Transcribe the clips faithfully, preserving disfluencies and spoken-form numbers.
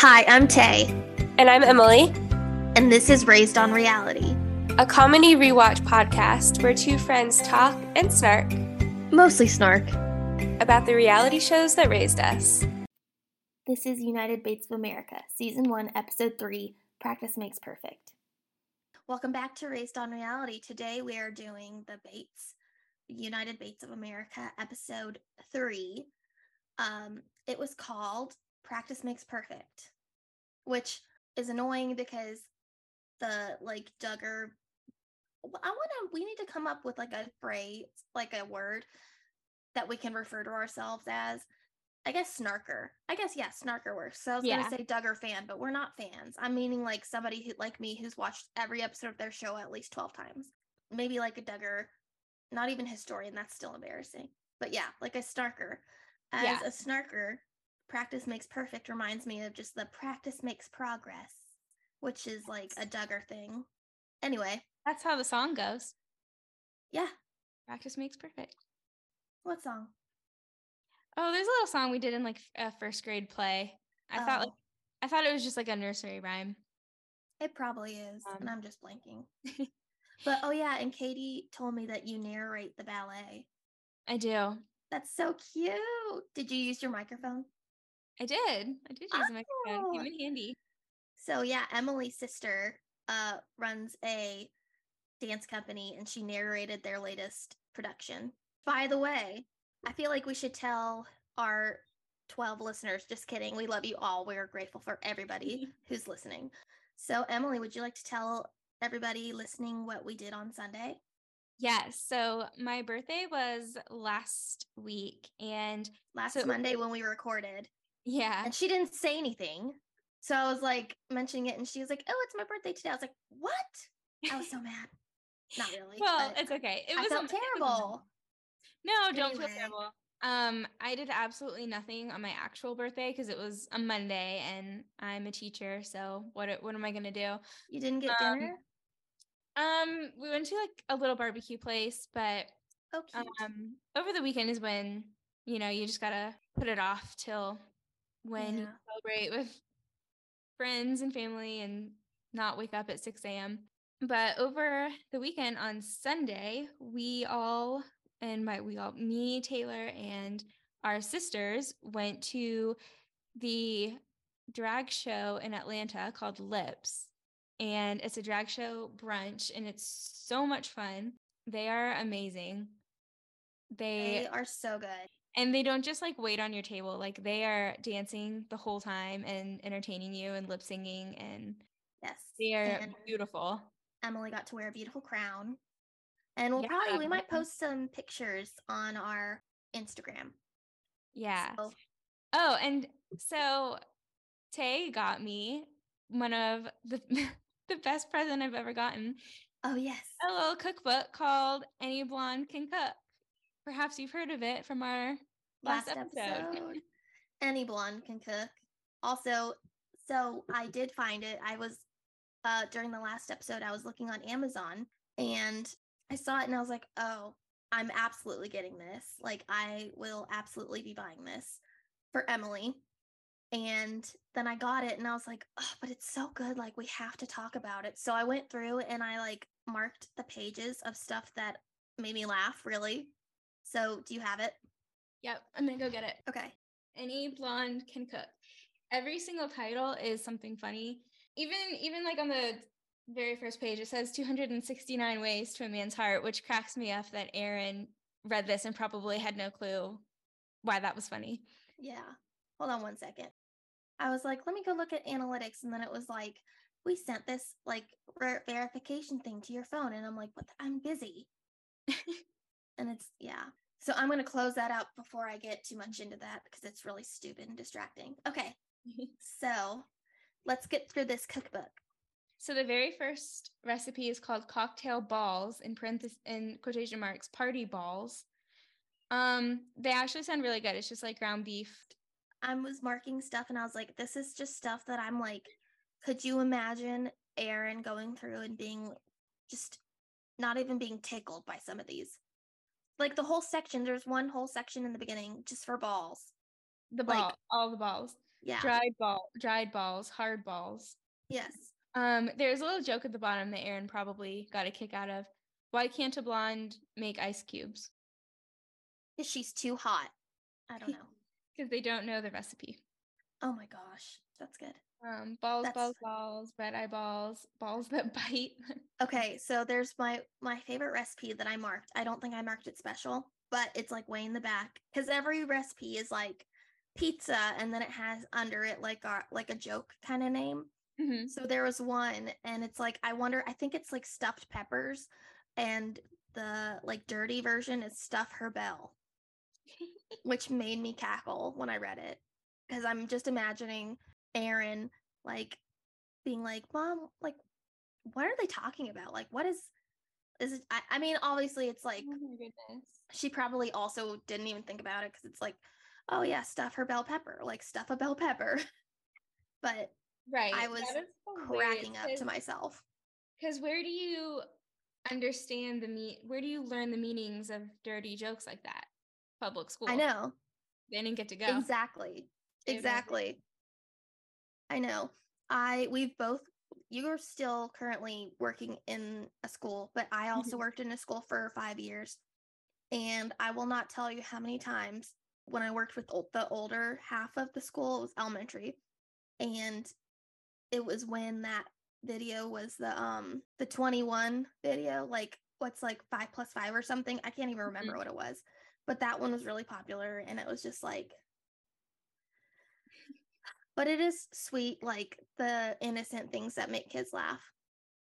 Hi, I'm Tay. And I'm Emily. And this is Raised on Reality, a comedy rewatch podcast where two friends talk and snark, mostly snark, about the reality shows that raised us. This is United Bates of America, Season one, Episode three, Practice Makes Perfect. Welcome back to Raised on Reality. Today we are doing the Bates, United Bates of America, Episode three. Um, it was called Practice Makes Perfect, which is annoying because the, like, Duggar, I want to, we need to come up with, like, a phrase, like, a word that we can refer to ourselves as. I guess snarker. I guess, yeah, snarker works. So I was yeah. going to say Duggar fan, but we're not fans. I'm meaning, like, somebody who, like me, who's watched every episode of their show at least twelve times. Maybe, like, a Duggar, not even historian. That's still embarrassing. But, yeah, like a snarker. As yeah. a snarker, practice makes perfect reminds me of just the practice makes progress, which is, like, a Duggar thing. Anyway. That's how the song goes. Yeah. Practice makes perfect. What song? Oh, there's a little song we did in, like, a first grade play. I oh. thought like, I thought it was just, like, a nursery rhyme. It probably is, um, and I'm just blanking. But, oh, yeah, and Katie told me that you narrate the ballet. I do. That's so cute. Did you use your microphone? I did. I did use oh. the microphone. It came in handy. So, yeah, Emily's sister uh, runs a dance company, and she narrated their latest production. By the way, I feel like we should tell our twelve listeners, just kidding, we love you all. We're grateful for everybody who's listening. So, Emily, would you like to tell everybody listening what we did on Sunday? Yes. Yeah, so my birthday was last week and last so- Monday when we recorded. Yeah. And she didn't say anything. So I was like mentioning it and she was like, oh, it's my birthday today. I was like, what? I was so mad. Not really. Well, it's okay. It was I felt terrible. No, don't anyway. feel terrible. Um, I did absolutely nothing on my actual birthday because it was a Monday and I'm a teacher. So what what am I gonna do? You didn't get um, dinner? Um, we went to like a little barbecue place, but oh, um, over the weekend is when you know you just gotta put it off till when yeah. you celebrate with friends and family and not wake up at six a.m. But over the weekend on Sunday, we all. And my, we all, me, Taylor, and our sisters went to the drag show in Atlanta called Lips. And it's a drag show brunch, and it's so much fun. They are amazing. They, they are so good. And they don't just, like, wait on your table. Like, they are dancing the whole time and entertaining you and lip singing. And yes, they are and beautiful. Emily got to wear a beautiful crown. And we'll yeah. probably, we might post some pictures on our Instagram. Yeah. So. Oh, and so Tay got me one of the the best present I've ever gotten. Oh, yes. A little cookbook called Any Blonde Can Cook. Perhaps you've heard of it from our last, last episode. episode. Any Blonde Can Cook. Also, so I did find it. I was, uh, during the last episode, I was looking on Amazon and I saw it and I was like, oh, I'm absolutely getting this. Like, I will absolutely be buying this for Emily. And then I got it and I was like, oh, but it's so good. Like, we have to talk about it. So I went through and I, like, marked the pages of stuff that made me laugh, really. So do you have it? Yep. I'm going to go get it. Okay. Any Blonde Can Cook. Every single title is something funny. Even, even like on the very first page, it says two hundred sixty-nine ways to a man's heart, which cracks me up that Aaron read this and probably had no clue why that was funny. Yeah. Hold on one second. I was like, let me go look at analytics. And then it was like, we sent this like ver- verification thing to your phone. And I'm like, what? The- I'm busy. And it's, yeah. So I'm going to close that out before I get too much into that because it's really stupid and distracting. Okay. So let's get through this cookbook. So the very first recipe is called cocktail balls, in parentheses, in quotation marks, party balls. Um, they actually sound really good. It's just like ground beef. I was marking stuff and I was like, this is just stuff that I'm like, could you imagine Erin going through and being just not even being tickled by some of these? Like the whole section, there's one whole section in the beginning just for balls. The ball, like, all the balls. Yeah. Dried ball, dried balls, hard balls. Yes. Um, there's a little joke at the bottom that Aaron probably got a kick out of. Why can't a blonde make ice cubes? Because she's too hot. I don't know. Because they don't know the recipe. Oh my gosh, that's good. Um, balls, that's... balls, balls, red eye balls, balls that bite. Okay, so there's my my favorite recipe that I marked. I don't think I marked it special, but it's like way in the back because every recipe is like pizza, and then it has under it like a like a joke kind of name. Mm-hmm. So there was one, and it's like I wonder. I think it's like stuffed peppers, and the like dirty version is stuff her bell, which made me cackle when I read it because I'm just imagining Aaron like being like, Mom, like, what are they talking about? Like, what is is it? I, I mean, obviously, it's like, oh my goodness. She probably also didn't even think about it because it's like, oh yeah, stuff her bell pepper, like stuff a bell pepper. But right, I was cracking up to myself because where do you understand the meat? Where do you learn the meanings of dirty jokes like that? Public school. I know. They didn't get to go. Exactly. Exactly. I know. I, we've both, you are still currently working in a school, but I also worked in a school for five years. And I will not tell you how many times when I worked with the older half of the school, it was elementary. And it was when that video was the, um, the twenty-one video, like what's like five plus five or something. I can't even remember mm-hmm. what it was, but that one was really popular. And it was just like, but it is sweet, like the innocent things that make kids laugh.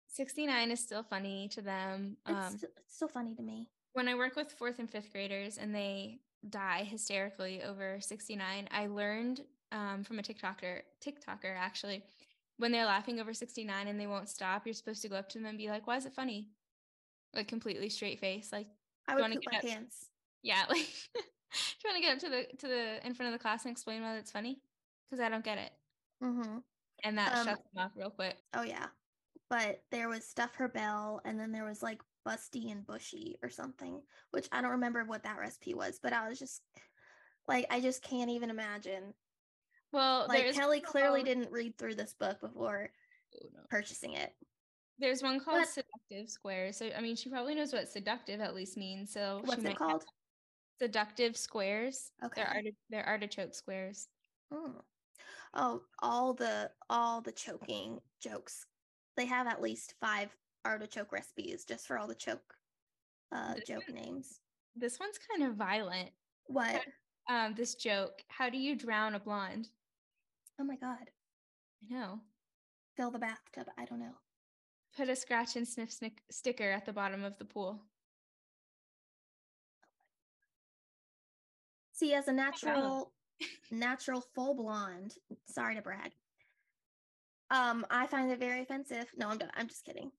sixty-nine is still funny to them. Um, it's, it's still funny to me. When I work with fourth and fifth graders and they die hysterically over sixty-nine, I learned um, from a TikToker, TikToker actually, when they're laughing over sixty-nine and they won't stop, you're supposed to go up to them and be like, why is it funny? Like completely straight face. Like I would poop my pants. Yeah, like trying to get up to the to the in front of the class and explain why that's funny. Because I don't get it. Mm-hmm. And that um, shuts them off real quick. Oh, yeah. But there was Stuff Her Bell, and then there was, like, Busty and Bushy or something, which I don't remember what that recipe was. But I was just, like, I just can't even imagine. Well, like, Kelly called... clearly didn't read through this book before oh, no. purchasing it. There's one called but... Seductive Squares. So, I mean, she probably knows what seductive at least means. So what's it called? Seductive Squares. Okay. They're, art- they're artichoke squares. Hmm. Oh, all the all the choking jokes. They have at least five artichoke recipes just for all the choke uh, joke names. This one's kind of violent. What? Um, this joke. How do you drown a blonde? Oh my God. I know. Fill the bathtub. I don't know. Put a scratch and sniff snick sticker at the bottom of the pool. See, as a natural... natural full blonde, sorry to brag, um I find it very offensive. No, I'm done. I'm just kidding.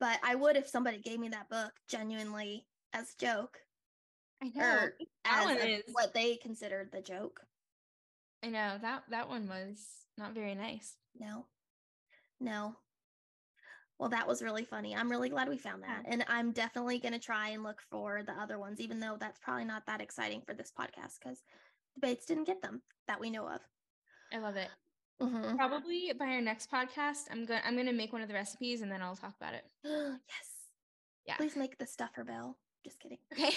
But I would if somebody gave me that book genuinely as a joke. I know or that as one a, is what they considered the joke. I know that that one was not very nice. No no Well, that was really funny. I'm really glad we found that. And I'm definitely going to try and look for the other ones, even though that's probably not that exciting for this podcast because the Bates didn't get them that we know of. I love it. Mm-hmm. Probably by our next podcast, I'm going I'm going to make one of the recipes and then I'll talk about it. Yes. Yeah. Please make the stuff her bell. Just kidding. Okay.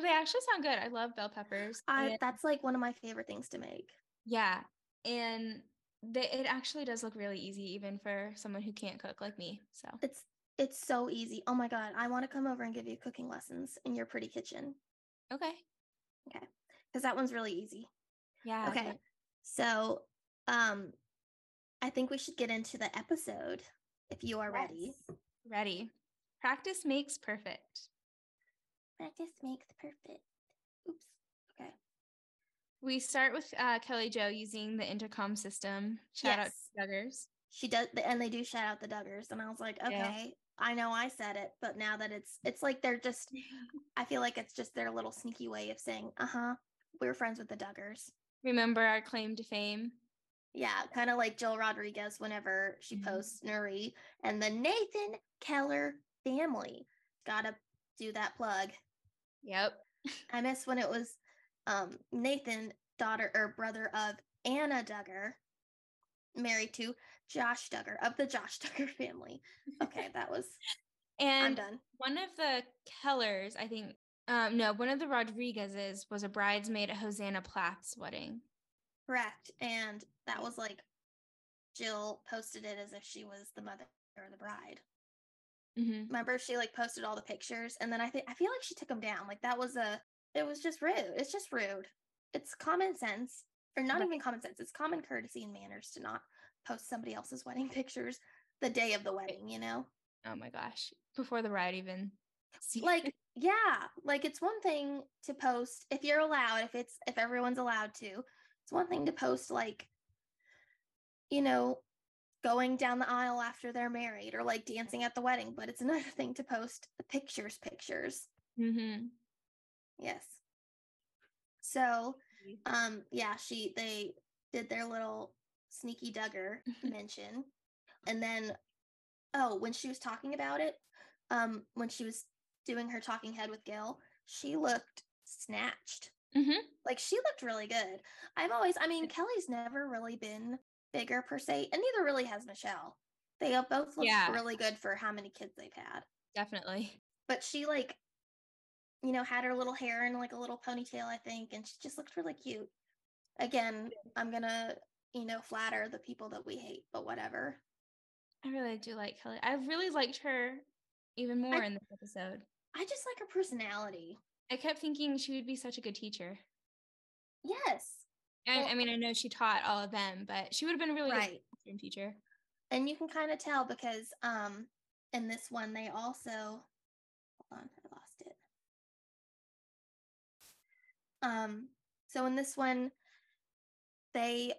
They actually sound good. I love bell peppers. I and... that's like one of my favorite things to make. Yeah. And they, it actually does look really easy even for someone who can't cook like me. So. It's it's so easy. Oh my God, I want to come over and give you cooking lessons in your pretty kitchen. Okay. Okay. Because that one's really easy. Yeah. Okay. okay. So um, I think we should get into the episode if you are yes. ready. Ready. Practice makes perfect. Practice makes perfect. Oops. Okay. We start with uh, Kelly Jo using the intercom system. Shout yes. out to Duggars. She does. And they do shout out the Duggars. And I was like, okay, yeah. I know I said it, but now that it's, it's like, they're just, I feel like it's just their little sneaky way of saying, uh-huh. We were friends with the Duggars. Remember our claim to fame? Yeah, kind of like Jill Rodriguez whenever she mm-hmm. posts Nuri and the Nathan Keller family. Gotta do that plug. Yep. I miss when it was um, Nathan, daughter or brother of Anna Duggar, married to Josh Duggar of the Josh Duggar family. Okay, that was, and I'm done. One of the Kellers, I think, um, no, one of the Rodriguezes was a bridesmaid at Hosanna Plath's wedding. Correct, and that was like, Jill posted it as if she was the mother or the bride. Mm-hmm. Remember, she like posted all the pictures, and then I think I feel like she took them down. Like that was a, it was just rude. It's just rude. It's common sense, or not even common sense. It's common courtesy and manners to not post somebody else's wedding pictures the day of the wedding. You know? Oh my gosh! Before the bride even. Like yeah, like it's one thing to post if you're allowed. If it's if everyone's allowed to, it's one thing to post like, you know, going down the aisle after they're married or like dancing at the wedding, but it's another thing to post the pictures pictures. Mm-hmm. Yes. So, um, yeah, she, they did their little sneaky Duggar mention. And then, oh, when she was talking about it, um, when she was doing her talking head with Gil, she looked snatched. Mm-hmm. Like she looked really good. I've always, I mean, Kelly's never really been bigger per se, and neither really has Michelle. They both look yeah. really good for how many kids they've had. Definitely. But she like, you know, had her little hair in like a little ponytail, I think, and she just looked really cute. Again, I'm gonna, you know, flatter the people that we hate, but whatever. I really do like Kelly. I really liked her even more I, in this episode. I just like her personality. I kept thinking she would be such a good teacher. Yes. I, I mean, I know she taught all of them, but she would have been a really right. good teacher. And you can kind of tell because um, in this one, they also, hold on, I lost it. Um, so in this one, they,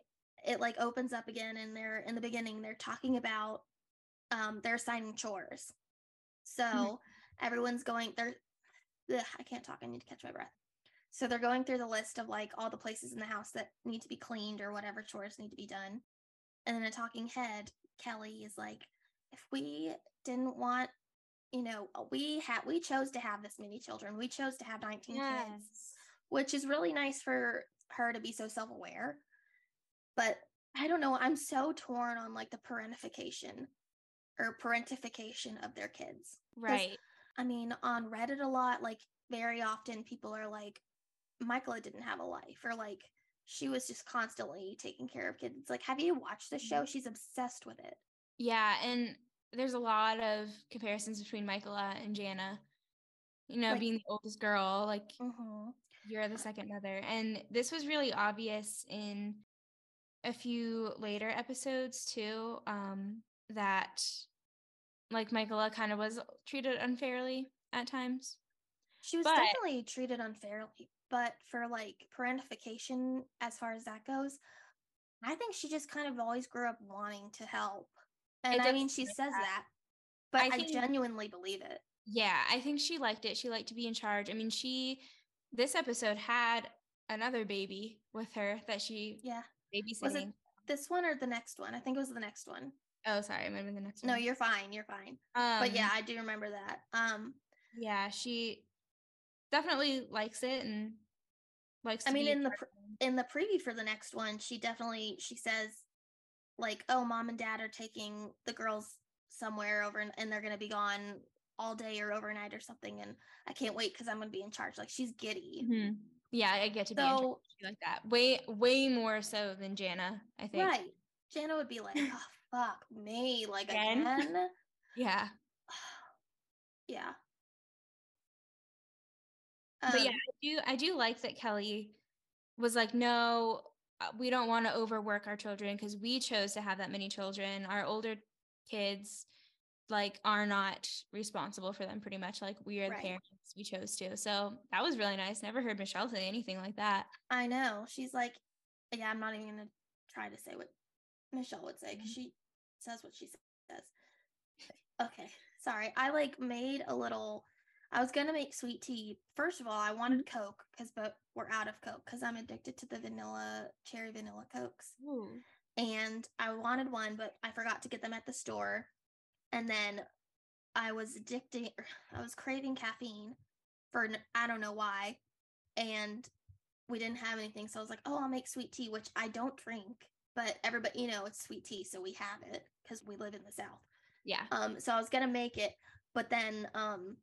it like opens up again and they're, in the beginning, they're talking about, um, they're assigning chores. So mm-hmm. everyone's going, they're, ugh, I can't talk, I need to catch my breath. So they're going through the list of like all the places in the house that need to be cleaned or whatever chores need to be done. And then a talking head, Kelly is like, if we didn't want, you know, we had, we chose to have this many children. We chose to have nineteen yes. kids, which is really nice for her to be so self-aware. But I don't know. I'm so torn on like the parentification or parentification of their kids. Right. I mean, on Reddit a lot, like very often people are like, Michaela didn't have a life, or like she was just constantly taking care of kids. It's like, have you watched the show? She's obsessed with it. Yeah, and there's a lot of comparisons between Michaela and Jana, you know, like, being the oldest girl, like mm-hmm. you're the second mother. And this was really obvious in a few later episodes too, um that like Michaela kind of was treated unfairly at times. She was but- definitely treated unfairly. But for like parentification, as far as that goes, I think she just kind of always grew up wanting to help. And I mean, she says that, that but I, I think, genuinely believe it. Yeah, I think she liked it. She liked to be in charge. I mean, she, this episode had another baby with her that she yeah. babysitting. Was it this one or the next one? I think it was the next one. Oh, sorry. I remember the next one. No, you're fine. You're fine. Um, but yeah, I do remember that. Um, yeah, she... definitely likes it and likes to I mean be in the in the preview for the next one she definitely she says like, oh, mom and dad are taking the girls somewhere over and, and they're gonna be gone all day or overnight or something, and I can't wait because I'm gonna be in charge. Like she's giddy. Mm-hmm. Yeah, I get to so, be in charge like that way way more so than Jana, I think. Right. Jana would be like, oh fuck me, like again, again? yeah yeah But um, yeah, I do, I do like that Kelly was like, no, we don't want to overwork our children because we chose to have that many children. Our older kids, like, are not responsible for them pretty much. Like, we are right. the parents. We chose to. So that was really nice. Never heard Michelle say anything like that. I know. She's like, yeah, I'm not even going to try to say what Michelle would say because mm-hmm. she says what she says. Okay. Sorry. I, like, made a little... I was going to make sweet tea. First of all, I wanted Coke, because but we're out of Coke because I'm addicted to the vanilla, cherry vanilla Cokes. Ooh. And I wanted one, but I forgot to get them at the store. And then I was addicted, I was craving caffeine for, I don't know why. And we didn't have anything. So I was like, oh, I'll make sweet tea, which I don't drink, but everybody, you know, it's sweet tea. So we have it because we live in the South. Yeah. Um, so I was going to make it, but then, um,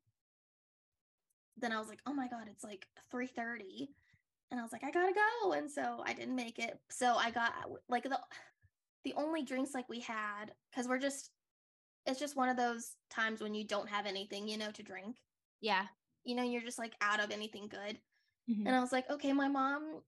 then I was like, oh my God, it's like three thirty. And I was like, I gotta go. And so I didn't make it. So I got like the, the only drinks like we had, cause we're just, it's just one of those times when you don't have anything, you know, to drink. Yeah. You know, you're just like out of anything good. Mm-hmm. And I was like, okay, my mom,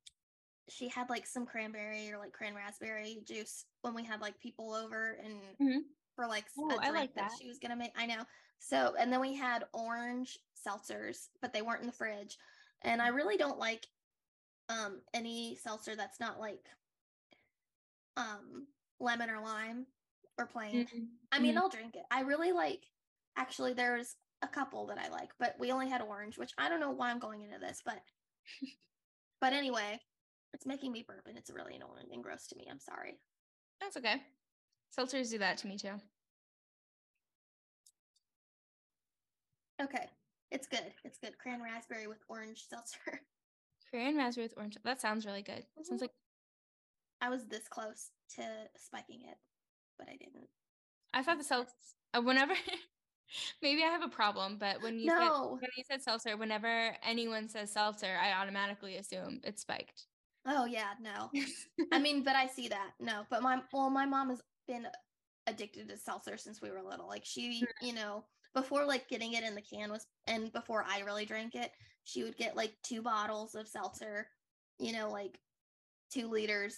she had like some cranberry or like cran raspberry juice when we had like people over and mm-hmm. for like Ooh, a drink I like that. that she was gonna make. I know. So, and then we had orange seltzers, but they weren't in the fridge. And I really don't like um, any seltzer that's not like um, lemon or lime or plain. Mm-hmm. I mean, mm-hmm. I'll drink it. I really like, actually there's a couple that I like, but we only had orange, which I don't know why I'm going into this, but, but anyway, it's making me burp and it's really annoying and gross to me. I'm sorry. That's okay. Seltzers do that to me too. Okay. It's good. It's good. Cran raspberry with orange seltzer. Cran raspberry with orange. That sounds really good. Mm-hmm. Sounds like I was this close to spiking it, but I didn't. I thought the seltzer, uh, whenever, maybe I have a problem, but when you, no. said, when you said seltzer, whenever anyone says seltzer, I automatically assume it's spiked. Oh yeah. No. I mean, but I see that. No, but my, well, my mom has been addicted to seltzer since we were little. Like she, you know, before like getting it in the can was, and before I really drank it, she would get like two bottles of seltzer, you know, like two liters,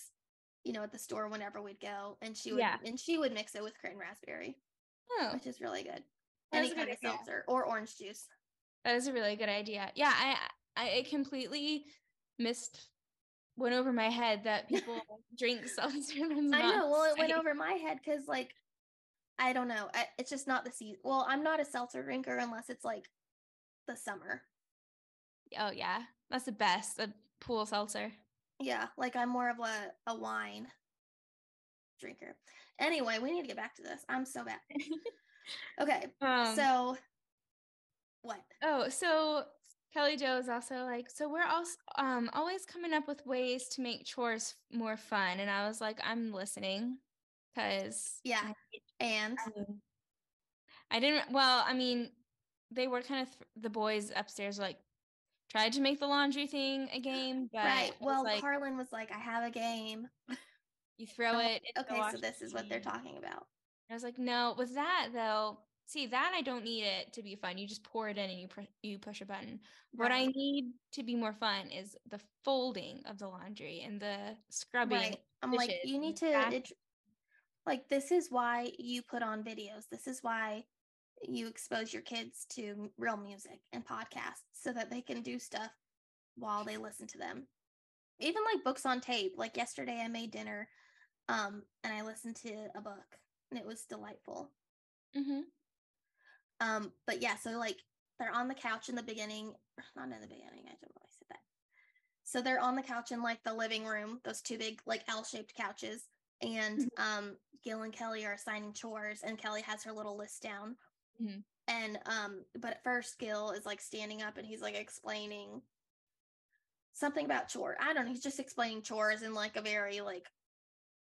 you know, at the store whenever we'd go, and she would, yeah. and she would mix it with cran raspberry, oh. which is really good. That Any kind of idea. Seltzer or orange juice. That is a really good idea. Yeah, I, I it completely missed, went over my head that people drink seltzer. I know. Well, it went over my head because like. I don't know. I, it's just not the season. Well, I'm not a seltzer drinker unless it's like the summer. Oh yeah, that's the best. A pool seltzer. Yeah, like I'm more of a, a wine drinker. Anyway, we need to get back to this. I'm so bad. Okay. Um, so what? Oh, so Kelly Jo is also like, so we're also um always coming up with ways to make chores more fun, and I was like, I'm listening. Because yeah, and um, I didn't. Well, I mean, they were kind of th- the boys upstairs like tried to make the laundry thing a game, but right. Well, like, Carlin was like, "I have a game. You throw it." Okay, so this is what they're talking about. I was like, "No, with that though, see that I don't need it to be fun. You just pour it in and you pr- you push a button. Right. What I need to be more fun is the folding of the laundry and the scrubbing." Right. I'm like, you need to. Like, this is why you put on videos. This is why you expose your kids to real music and podcasts so that they can do stuff while they listen to them. Even like books on tape. Like yesterday I made dinner um, and I listened to a book and it was delightful. Mm-hmm. Um, but yeah, so like they're on the couch in the beginning. Not in the beginning. I don't know why I said that. So they're on the couch in like the living room, those two big like L-shaped couches. And um, Gil and Kelly are assigning chores, and Kelly has her little list down. Mm-hmm. And um, but at first, Gil is like standing up, and he's like explaining something about chore. I don't know. He's just explaining chores in like a very like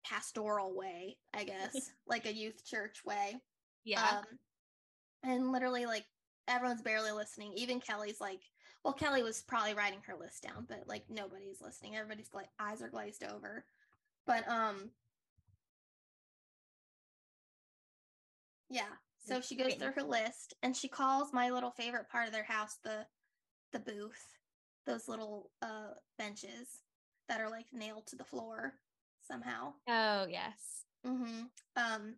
pastoral way, I guess, like a youth church way. Yeah. Um, and literally, like everyone's barely listening. Even Kelly's like, well, Kelly was probably writing her list down, but like nobody's listening. Everybody's gla- eyes are glazed over. But um. Yeah, so she goes through her list, and she calls my little favorite part of their house the the booth, those little uh, benches that are, like, nailed to the floor somehow. Oh, yes. Mm-hmm. Um,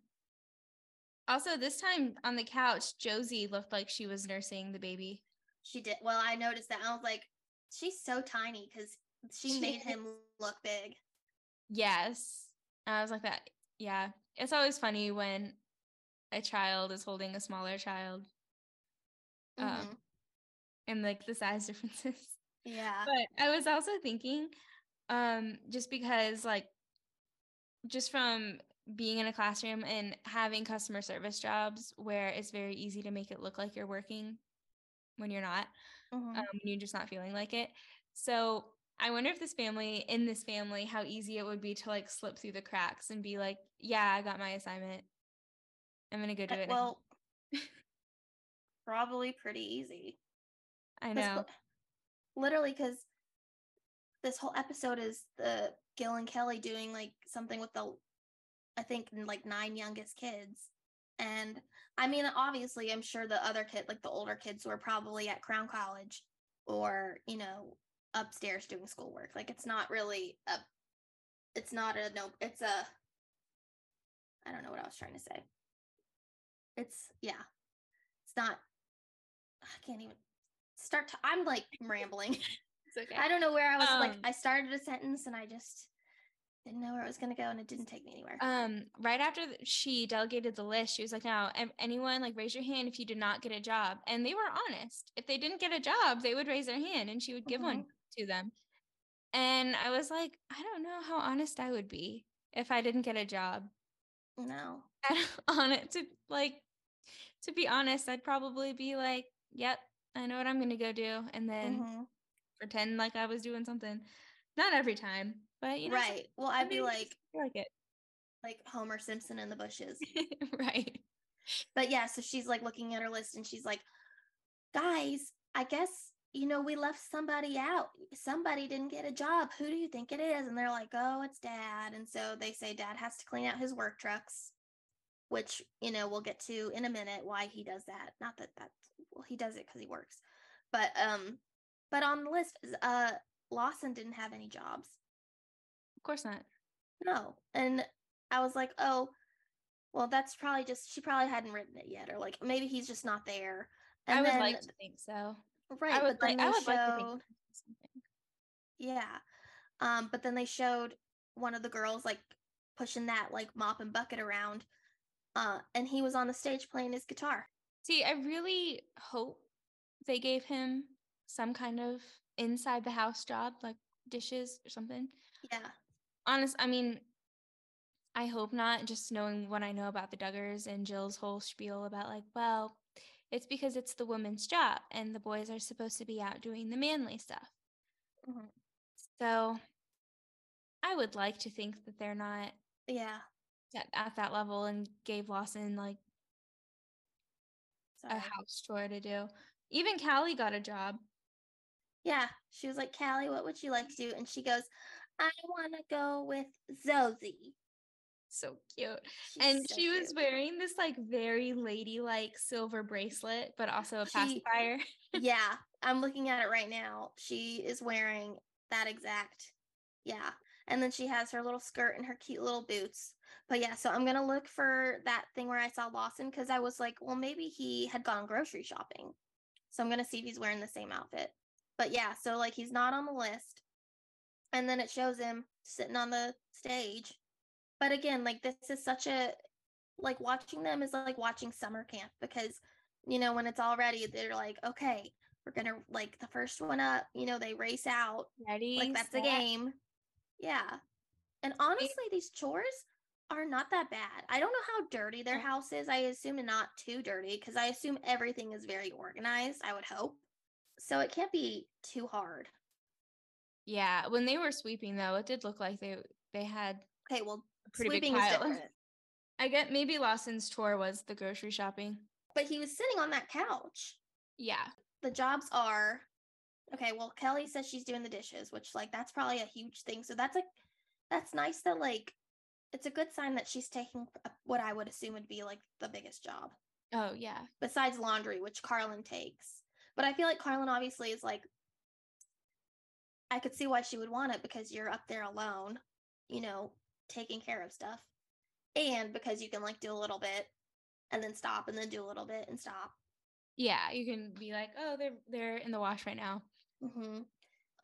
also, this time on the couch, Josie looked like she was nursing the baby. She did. Well, I noticed that. I was like, she's so tiny because she, she made him look big. Yes. I was like that. Yeah. It's always funny when a child is holding a smaller child, um, mm-hmm. and like the size differences. Yeah. But I was also thinking, um, just because like, just from being in a classroom and having customer service jobs where it's very easy to make it look like you're working when you're not, mm-hmm. um, when you're just not feeling like it. So I wonder if this family, in this family, how easy it would be to like slip through the cracks and be like, yeah, I got my assignment. I'm going to go do it. Well, probably pretty easy. I know. Literally, because this whole episode is the Gil and Kelly doing like something with the, I think like nine youngest kids. And I mean, obviously, I'm sure the other kid, like the older kids were probably at Crown College or, you know, upstairs doing schoolwork. Like it's not really a, it's not a, no, it's a, I don't know what I was trying to say. It's, yeah, it's not, I can't even start to, I'm like rambling. It's okay. I don't know where I was um, like, I started a sentence and I just didn't know where it was going to go and it didn't take me anywhere. Um, right after she delegated the list, she was like, now anyone like raise your hand if you did not get a job. And they were honest. If they didn't get a job, they would raise their hand and she would give mm-hmm. one to them. And I was like, I don't know how honest I would be if I didn't get a job. No. On it to like, to be honest, I'd probably be like, yep, I know what I'm going to go do. And then mm-hmm. pretend like I was doing something. Not every time, but you know. Right. Well, I'd be like, like it, like Homer Simpson in the bushes. Right. But yeah, so she's like looking at her list and she's like, guys, I guess, you know, we left somebody out. Somebody didn't get a job. Who do you think it is? And they're like, oh, it's Dad. And so they say Dad has to clean out his work trucks, which, you know, we'll get to in a minute why he does that. Not that that's, well, he does it because he works. But, um, but on the list, uh, Lawson didn't have any jobs. Of course not. No. And I was like, oh, well, that's probably just, she probably hadn't written it yet. Or like, maybe he's just not there. And I would then, like to think so. Right. I would, like, I would showed, like to think something. Yeah. Um, but then they showed one of the girls like pushing that like mop and bucket around. Uh, and he was on the stage playing his guitar. See, I really hope they gave him some kind of inside the house job, like dishes or something. Yeah. Honest, I mean, I hope not, just knowing what I know about the Duggars and Jill's whole spiel about like, well, it's because it's the woman's job and the boys are supposed to be out doing the manly stuff. Mm-hmm. So I would like to think that they're not yeah at, at that level and gave Lawson like Sorry. a house chore to do. Even Callie got a job. Yeah, she was like, Callie, what would you like to do? And she goes, I want to go with Josie. So cute. She's and so she cute. was wearing this, like, very ladylike silver bracelet, but also a pacifier. She, yeah, I'm looking at it right now. She is wearing that exact, yeah. And then she has her little skirt and her cute little boots. But, yeah, so I'm going to look for that thing where I saw Lawson because I was like, well, maybe he had gone grocery shopping. So I'm going to see if he's wearing the same outfit. But yeah, so like he's not on the list. And then it shows him sitting on the stage. But again, like this is such a, like watching them is like watching summer camp because, you know, when it's all ready, they're like, okay, we're going to like the first one up, you know, they race out. Ready? Like that's set. A game. Yeah. And honestly, these chores are not that bad. I don't know how dirty their house is. I assume not too dirty because I assume everything is very organized, I would hope. So it can't be too hard. Yeah. When they were sweeping though, it did look like they, they had okay, well, a pretty sweeping big pile. I get maybe Lawson's tour was the grocery shopping. But he was sitting on that couch. Yeah. The jobs are, okay, well, Kelly says she's doing the dishes, which like, that's probably a huge thing. So that's like, that's nice that like, it's a good sign that she's taking what I would assume would be like the biggest job. Oh yeah. Besides laundry, which Carlin takes. But I feel like Carlin obviously is like, I could see why she would want it because you're up there alone, you know, taking care of stuff. And because you can like do a little bit and then stop and then do a little bit and stop. Yeah. You can be like, oh, they're, they're in the wash right now. Mm-hmm.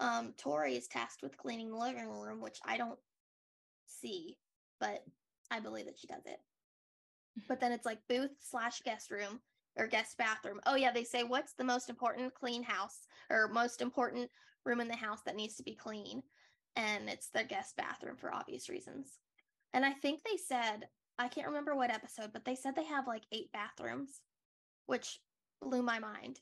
Um, Tori is tasked with cleaning the living room, which I don't see, but I believe that she does it. But then it's like booth slash guest room. Or guest bathroom. Oh yeah, they say what's the most important clean house or most important room in the house that needs to be clean, and it's their guest bathroom for obvious reasons. And I think they said, I can't remember what episode, but they said they have like eight bathrooms, which blew my mind.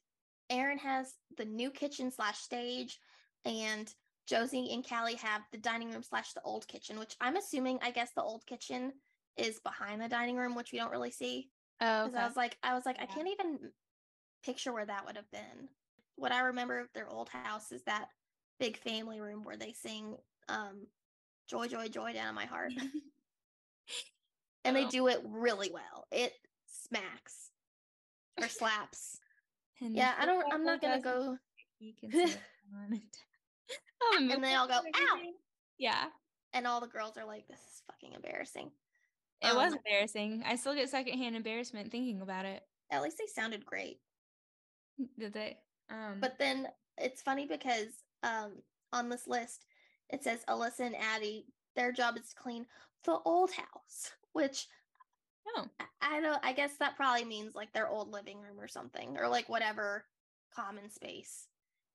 Aaron has the new kitchen slash stage and Josie and Callie have the dining room slash the old kitchen, which I'm assuming, I guess the old kitchen is behind the dining room, which we don't really see. Oh, because okay. I was like, I was like, yeah. I can't even picture where that would have been. What I remember of their old house is that big family room where they sing um, Joy, Joy, Joy Down My Heart. And oh. They do it really well. It smacks or slaps. And yeah, I don't, I'm not going to go. You can see it. Oh, and they all go, ow! Yeah. And all the girls are like, this is fucking embarrassing. It um, was embarrassing. I still get secondhand embarrassment thinking about it. At least they sounded great. Did they? Um, but then it's funny because um, on this list, it says Alyssa and Addie, their job is to clean the old house, which oh. I, I don't, I guess that probably means like their old living room or something, or like whatever common space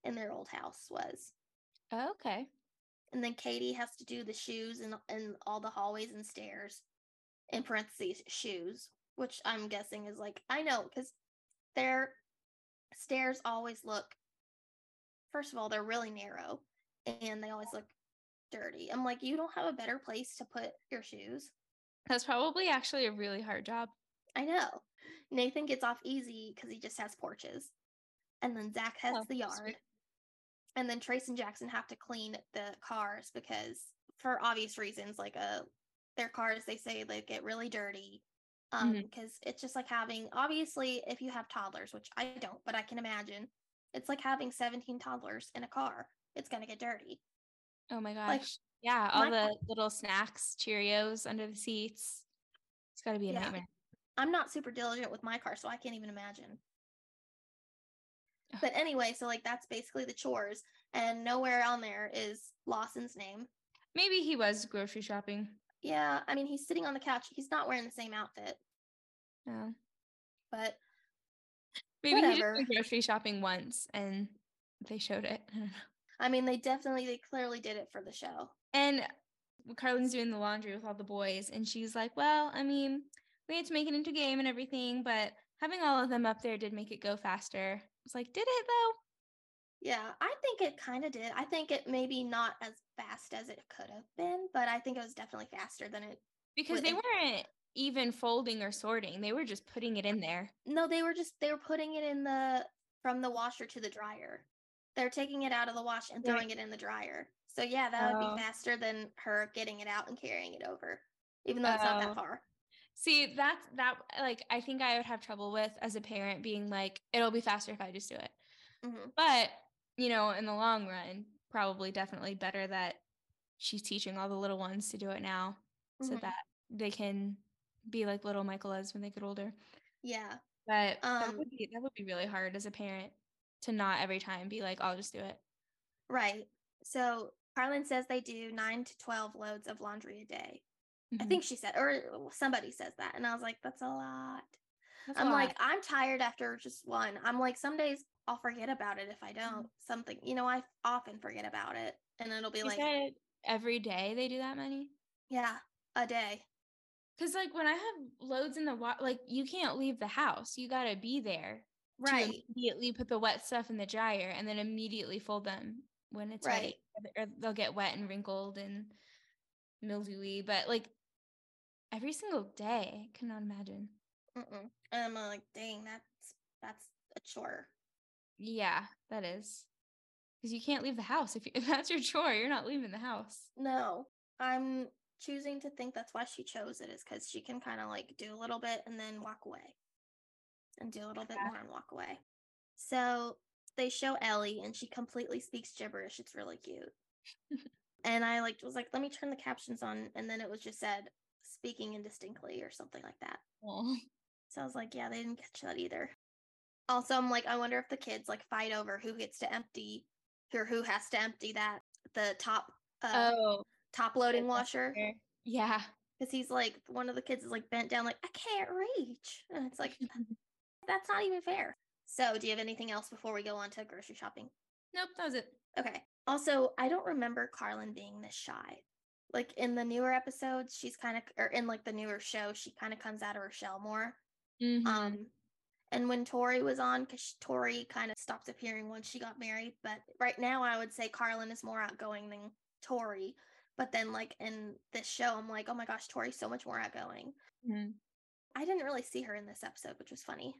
in their old house was. Oh, okay. And then Katie has to do the shoes and, and all the hallways and stairs, in parentheses, shoes, which I'm guessing is like, I know, because their stairs always look, first of all, they're really narrow and they always look dirty. I'm like, you don't have a better place to put your shoes. That's probably actually a really hard job. I know. Nathan gets off easy because he just has porches. And then Zach has oh, the yard. Sweet. And then Trace and Jackson have to clean the cars because, for obvious reasons, like a, their cars, they say they get really dirty. Um, because mm-hmm. It's just like having, obviously, if you have toddlers, which I don't, but I can imagine, it's like having seventeen toddlers in a car. It's going to get dirty. Oh my gosh. Like, yeah. All the car- little snacks, Cheerios under the seats. It's got to be a yeah. nightmare. I'm not super diligent with my car, so I can't even imagine. But anyway, so like that's basically the chores, and nowhere on there is Lawson's name. Maybe he was grocery shopping. Yeah, I mean, he's sitting on the couch. He's not wearing the same outfit. No. But maybe whatever. He did grocery shopping once and they showed it. I don't know. I mean, they definitely, they clearly did it for the show. And Carlin's doing the laundry with all the boys, and she's like, well, I mean, we had to make it into a game and everything, but having all of them up there did make it go faster. It's like, did it though? Yeah, I think it kind of did. I think it maybe not as fast as it could have been, but I think it was definitely faster than it. Because they weren't even folding or sorting. They were just putting it in there. No, they were just, they were putting it in the, from the washer to the dryer. They're taking it out of the wash and throwing right. it in the dryer. So yeah, that oh. would be faster than her getting it out and carrying it over, even though oh. it's not that far. See, that's that, like, I think I would have trouble with as a parent being like, it'll be faster if I just do it. Mm-hmm. But, you know, in the long run, probably definitely better that she's teaching all the little ones to do it now mm-hmm. so that they can be like little Michaelas when they get older. Yeah. But um, that would be, that would be really hard as a parent to not every time be like, I'll just do it. Right. So Carlin says they do nine to twelve loads of laundry a day. I think she said, or somebody says that. And I was like, that's a lot. That's I'm a lot. Like, I'm tired after just one. I'm like, some days I'll forget about it if I don't. Something, you know, I often forget about it. And it'll be you like. Said every day they do that many? Yeah, a day. Because like when I have loads in the water, like you can't leave the house. You got to be there. Right. To immediately put the wet stuff in the dryer and then immediately fold them when it's right. ready. Or they'll get wet and wrinkled and mildewy. But like. Every single day, I cannot imagine. Mm-mm. And I'm like, dang, that's that's a chore. Yeah, that is. Because you can't leave the house. If, you, if that's your chore, you're not leaving the house. No, I'm choosing to think that's why she chose it is because she can kind of like do a little bit and then walk away. And do a little yeah. bit more and walk away. So they show Ellie and she completely speaks gibberish. It's really cute. And I like was like, let me turn the captions on. And then it was just said, speaking indistinctly or something like that. Aww. So I was like, yeah, they didn't catch that either. Also, I'm like, I wonder if the kids like fight over who gets to empty or who has to empty that the top uh, oh top loading washer. Yeah, because he's like one of the kids is like bent down like I can't reach, and it's like that's not even fair. So do you have anything else before we go on to grocery shopping? Nope, that was it. Okay. Also, I don't remember Carlin being this shy. Like in the newer episodes, she's kind of, or in like the newer show, she kind of comes out of her shell more. Mm-hmm. Um, And when Tori was on, because Tori kind of stopped appearing once she got married. But right now, I would say Carlin is more outgoing than Tori. But then, like, in this show, I'm like, oh my gosh, Tori's so much more outgoing. Mm-hmm. I didn't really see her in this episode, which was funny.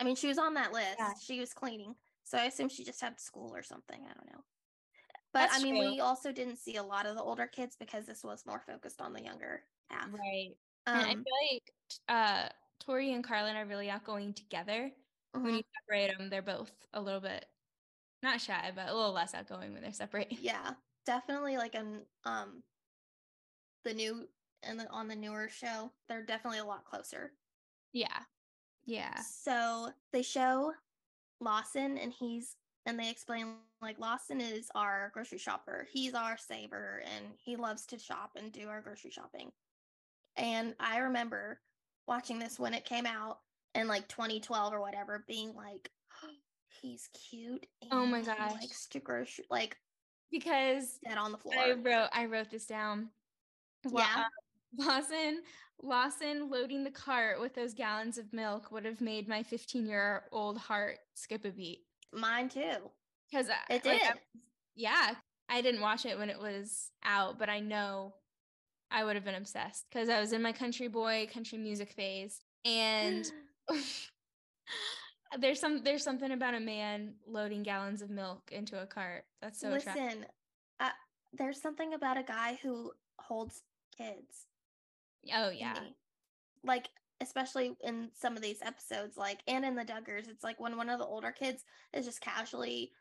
I mean, she was on that list. Yeah. She was cleaning. So I assume she just had school or something. I don't know. But That's I mean, true. We also didn't see a lot of the older kids because this was more focused on the younger half. Right. Um, and I feel like uh, Tori and Carlin are really outgoing together. Mm-hmm. When you separate them, they're both a little bit, not shy, but a little less outgoing when they're separate. Yeah, definitely. Like um, um the new and the, on the newer show, they're definitely a lot closer. Yeah. Yeah. So they show Lawson and he's and they explain, like, Lawson is our grocery shopper. He's our saver, and he loves to shop and do our grocery shopping. And I remember watching this when it came out in, like, twenty twelve or whatever, being like, oh, he's cute. And oh, my gosh. He likes to grocery, like, because dead on the floor. I wrote, I wrote this down. Yeah. Wow. Lawson, Lawson loading the cart with those gallons of milk would have made my fifteen-year-old heart skip a beat. Mine too, because it like, did. I was, yeah, I didn't watch it when it was out, but I know I would have been obsessed because I was in my country boy, country music phase, and there's some there's something about a man loading gallons of milk into a cart that's so listen. Attractive. Uh, there's something about a guy who holds kids. Oh yeah, like. Especially in some of these episodes, like, and in the Duggars, it's like when one of the older kids is just casually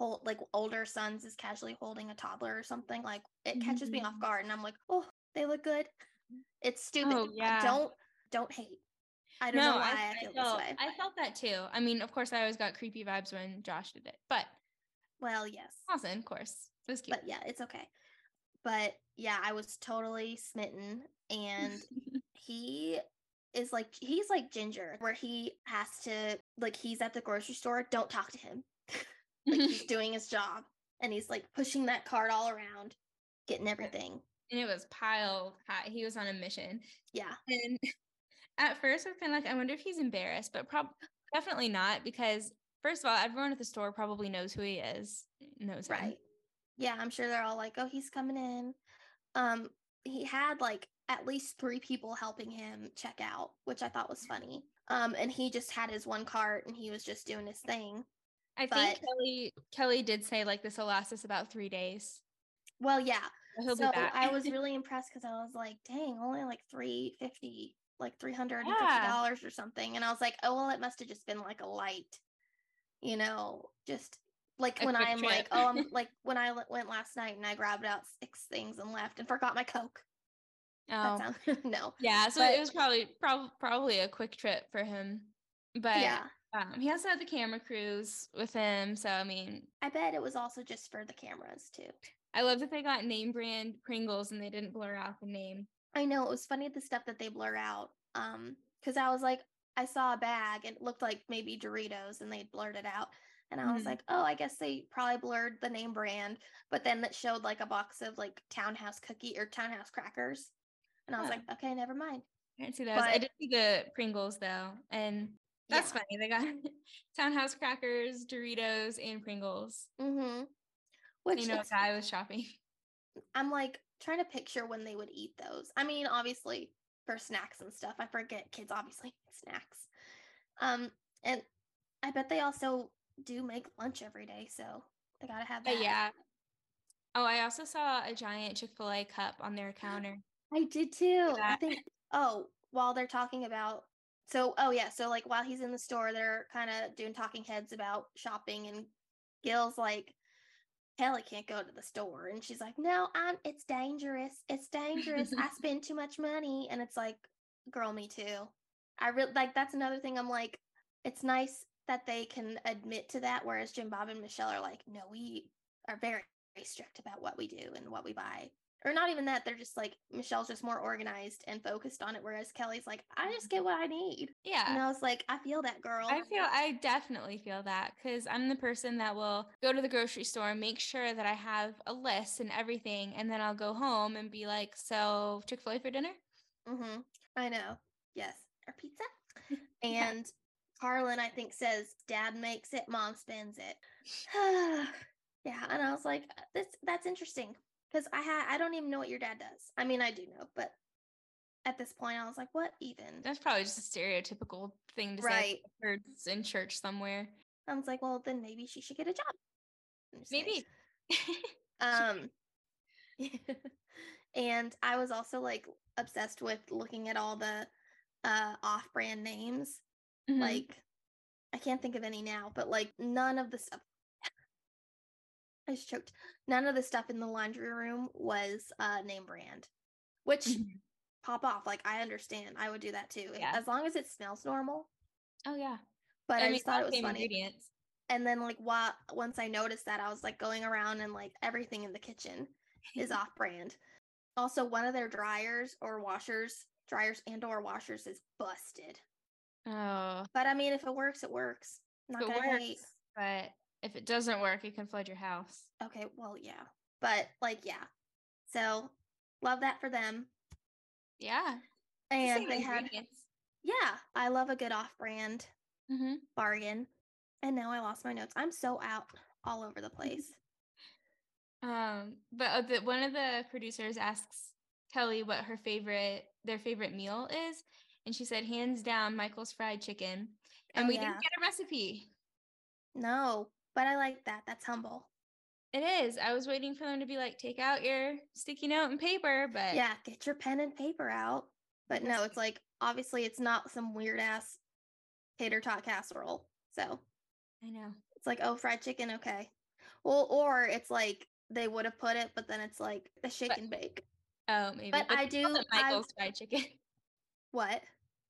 hold, like older sons is casually holding a toddler or something, like it catches mm-hmm. me off guard and I'm like, oh, they look good. It's stupid. Oh, yeah. I don't, don't hate. I don't no, know why I, I feel I felt, this way. I felt that too. I mean, of course I always got creepy vibes when Josh did it, but. Well, yes. Awesome. Of course. It was cute. But yeah, it's okay. But yeah, I was totally smitten and he is like, he's like Ginger, where he has to, like, he's at the grocery store, don't talk to him. Like, he's doing his job, and he's, like, pushing that cart all around, getting everything. And it was piled high. He was on a mission. Yeah. And at first, I was kind of like, I wonder if he's embarrassed, but probably definitely not, because, first of all, everyone at the store probably knows who he is, knows him. Right. Yeah, I'm sure they're all like, oh, he's coming in. Um, he had, like, at least three people helping him check out, which I thought was funny. Um, and he just had his one cart and he was just doing his thing. I but, think Kelly Kelly did say, like, this will last us about three days. Well, yeah. So, he'll so be back. I was really impressed because I was like, dang, only like three hundred fifty dollars, like three hundred fifty dollars yeah. or something. And I was like, oh, well, it must have just been like a light, you know, just like a when I'm trip. Like, oh, I'm like when I l- went last night and I grabbed out six things and left and forgot my Coke. Oh sounds, no yeah so but, it was probably prob- probably a quick trip for him, but yeah um, he also had the camera crews with him, so I mean I bet it was also just for the cameras too. I love that they got name brand Pringles and they didn't blur out the name. I know, it was funny the stuff that they blur out, um because I was like, I saw a bag and it looked like maybe Doritos and they blurred it out and I mm-hmm. was like, oh, I guess they probably blurred the name brand, but then that showed like a box of like Townhouse cookie or Townhouse crackers. And I was yeah. like, okay, never mind. I didn't see those. But, I did see the Pringles though. And that's yeah. funny. They got Townhouse crackers, Doritos, and Pringles. Mm-hmm. Which, you know, is, I was shopping. I'm like trying to picture when they would eat those. I mean, obviously for snacks and stuff. I forget kids obviously eat snacks. Um, and I bet they also do make lunch every day. So they got to have that. But yeah. Oh, I also saw a giant Chick-fil-A cup on their counter. I did too. I think, oh, while they're talking about, so, oh yeah. So like while he's in the store, they're kind of doing talking heads about shopping and Gil's like, Kelly can't go to the store. And she's like, no, I'm, it's dangerous. It's dangerous. I spend too much money. And it's like, girl, me too. I really like, that's another thing. I'm like, it's nice that they can admit to that. Whereas Jim Bob and Michelle are like, no, we are very, very strict about what we do and what we buy. Or not even that, they're just like, Michelle's just more organized and focused on it, whereas Kelly's like, I just get what I need. Yeah. And I was like, I feel that, girl. I feel, I definitely feel that, because I'm the person that will go to the grocery store, make sure that I have a list and everything, and then I'll go home and be like, so Chick-fil-A for dinner? Mm-hmm. I know. Yes. Or pizza? And Carlin, I think, says, Dad makes it, Mom spends it. Yeah. And I was like, this, that's interesting. Cause I had, I don't even know what your dad does. I mean, I do know, but at this point I was like, what even? That's probably just a stereotypical thing to right. say. I've heard in church somewhere. I was like, well, then maybe she should get a job. Maybe. um, And I was also like obsessed with looking at all the uh, off-brand names. Mm-hmm. Like, I can't think of any now, but like none of the stuff. I just choked. None of the stuff in the laundry room was uh, name brand, which mm-hmm. pop off. Like, I understand. I would do that too, yeah. as long as it smells normal. Oh yeah. But I, I mean, just thought it was funny. Ingredients. And then like while once I noticed that, I was like going around and like everything in the kitchen is off brand. Also, one of their dryers or washers, dryers and or washers is busted. Oh. But I mean, if it works, it works. I'm not it gonna works, hate. But if it doesn't work, it can flood your house. Okay, well, yeah. But like, yeah. So love that for them. Yeah. And they had yeah, I love a good off-brand mm-hmm. bargain. And now I lost my notes. I'm so out all over the place. Um, but the, one of the producers asks Kelly what her favorite, their favorite meal is. And she said, hands down, Michael's fried chicken. And oh, we yeah. didn't get a recipe. No, but I like that. That's humble. It is. I was waiting for them to be like, take out your sticky note and paper, but. Yeah, get your pen and paper out. But no, it's like, obviously it's not some weird ass tater tot casserole. So. I know. It's like, oh, fried chicken. Okay. Well, or it's like they would have put it, but then it's like a shake and bake. Oh, maybe. But, but I do. Michael's I, fried chicken. What?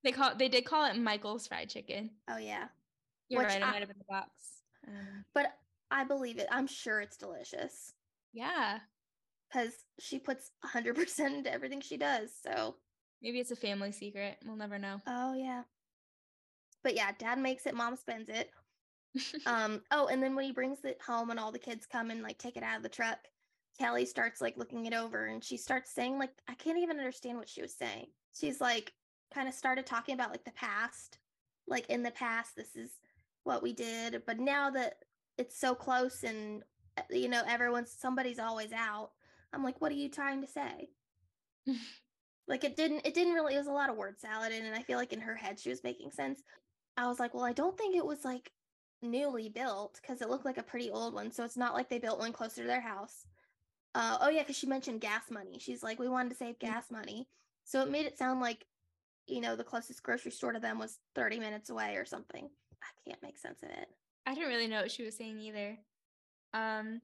They call they did call it Michael's fried chicken. Oh yeah. You're Which right, I, it might have been the box. Um, but I believe it. I'm sure it's delicious. Yeah. Because she puts one hundred percent into everything she does, so. Maybe it's a family secret. We'll never know. Oh yeah. But yeah, Dad makes it, Mom spends it. um. Oh, and then when he brings it home and all the kids come and like take it out of the truck, Kelly starts like looking it over and she starts saying like, I can't even understand what she was saying. She's like, kind of started talking about like the past, like in the past this is what we did, but now that it's so close and you know everyone's somebody's always out, I'm like, what are you trying to say? Like it didn't it didn't really it was a lot of word salad, and I feel like in her head she was making sense. I was like, well, I don't think it was like newly built because it looked like a pretty old one, so it's not like they built one closer to their house. Uh oh yeah, because she mentioned gas money. She's like, we wanted to save gas money, so it made it sound like you know, the closest grocery store to them was thirty minutes away or something. I can't make sense of it. I didn't really know what she was saying either. Um,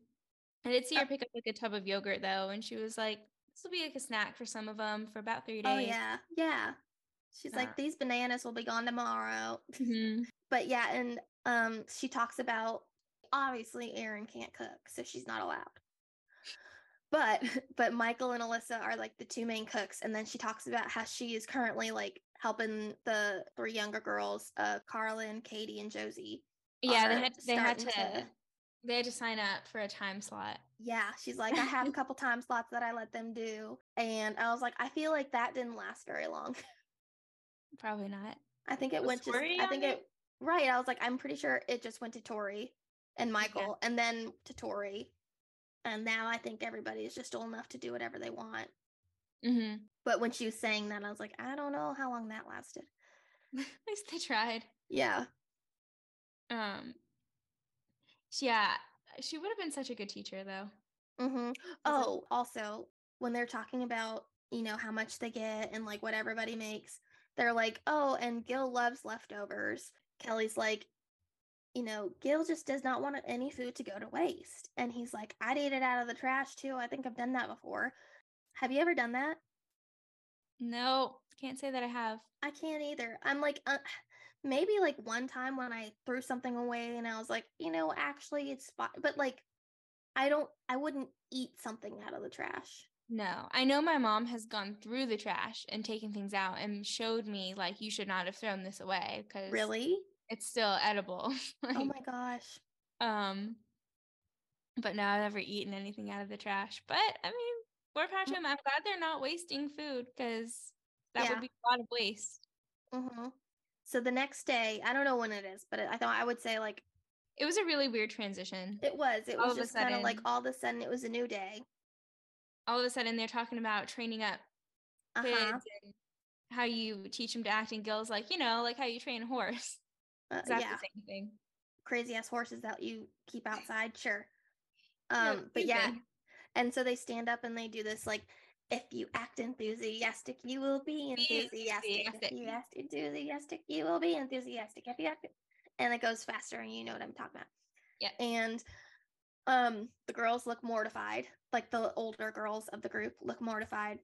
I did see her pick up like a tub of yogurt though. And she was like, this will be like a snack for some of them for about three days. Oh yeah. Yeah. She's yeah. like, these bananas will be gone tomorrow. Mm-hmm. But yeah. And um, she talks about, obviously Aaron can't cook, so she's not allowed. But but Michael and Alyssa are like the two main cooks, and then she talks about how she is currently like helping the three younger girls, uh, Carlin, Katie, and Josie. Yeah, they had they had to, to they had to sign up for a time slot. Yeah, she's like, I have a couple time slots that I let them do, and I was like, I feel like that didn't last very long. Probably not. I think it went. Just, I think it, it right. I was like, I'm pretty sure it just went to Tori and Michael, yeah. and then to Tori. And now I think everybody is just old enough to do whatever they want. Mm-hmm. But when she was saying that, I was like, I don't know how long that lasted. At least they tried. Yeah. Um. Yeah, she would have been such a good teacher, though. Mm-hmm. Oh, like- also, when they're talking about, you know, how much they get and, like, what everybody makes, they're like, oh, and Gil loves leftovers. Kelly's like, you know, Gil just does not want any food to go to waste. And he's like, I'd eat it out of the trash too. I think I've done that before. Have you ever done that? No, can't say that I have. I can't either. I'm like, uh, maybe like one time when I threw something away and I was like, you know, actually it's fine. But like, I don't, I wouldn't eat something out of the trash. No, I know my mom has gone through the trash and taken things out and showed me like, you should not have thrown this away. Cause really? It's still edible. Like, oh my gosh. Um, but no, I've never eaten anything out of the trash. But I mean, more power to them. I'm glad they're not wasting food because that yeah. would be a lot of waste. Mm-hmm. So the next day, I don't know when it is, but I thought I would say like. It was a really weird transition. It was. It was just kind of like all of a sudden it was a new day. All of a sudden they're talking about training up kids uh-huh. and how you teach them to act. And Gil's like, you know, like how you train a horse. Uh, that's yeah. the same thing. Crazy ass horses that you keep outside. Sure. Um, no, but yeah. Good. And so they stand up and they do this like, if you act enthusiastic, you will be enthusiastic. enthusiastic. If you act enthusiastic, you will be enthusiastic. If you act, and it goes faster, and you know what I'm talking about. Yeah. And um, the girls look mortified. Like the older girls of the group look mortified.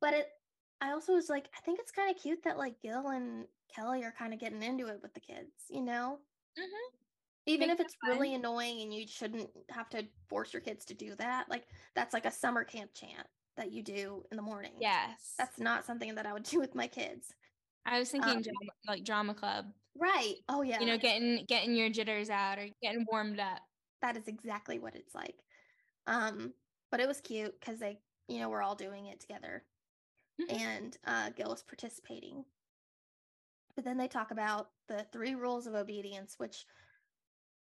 But it, I also was like, I think it's kind of cute that like Gil and Kelly are kind of getting into it with the kids, you know. Mm-hmm. Even Make if it's fun. Really annoying and you shouldn't have to force your kids to do that. Like, that's like a summer camp chant that you do in the morning. Yes. That's not something that I would do with my kids. I was thinking um, drama, like drama club. Right. Oh, yeah. You know, getting getting your jitters out or getting warmed up. That is exactly what it's like. Um, but it was cute because they, you know, we're all doing it together. Mm-hmm. And uh, Gil was participating. But then they talk about the three rules of obedience, which...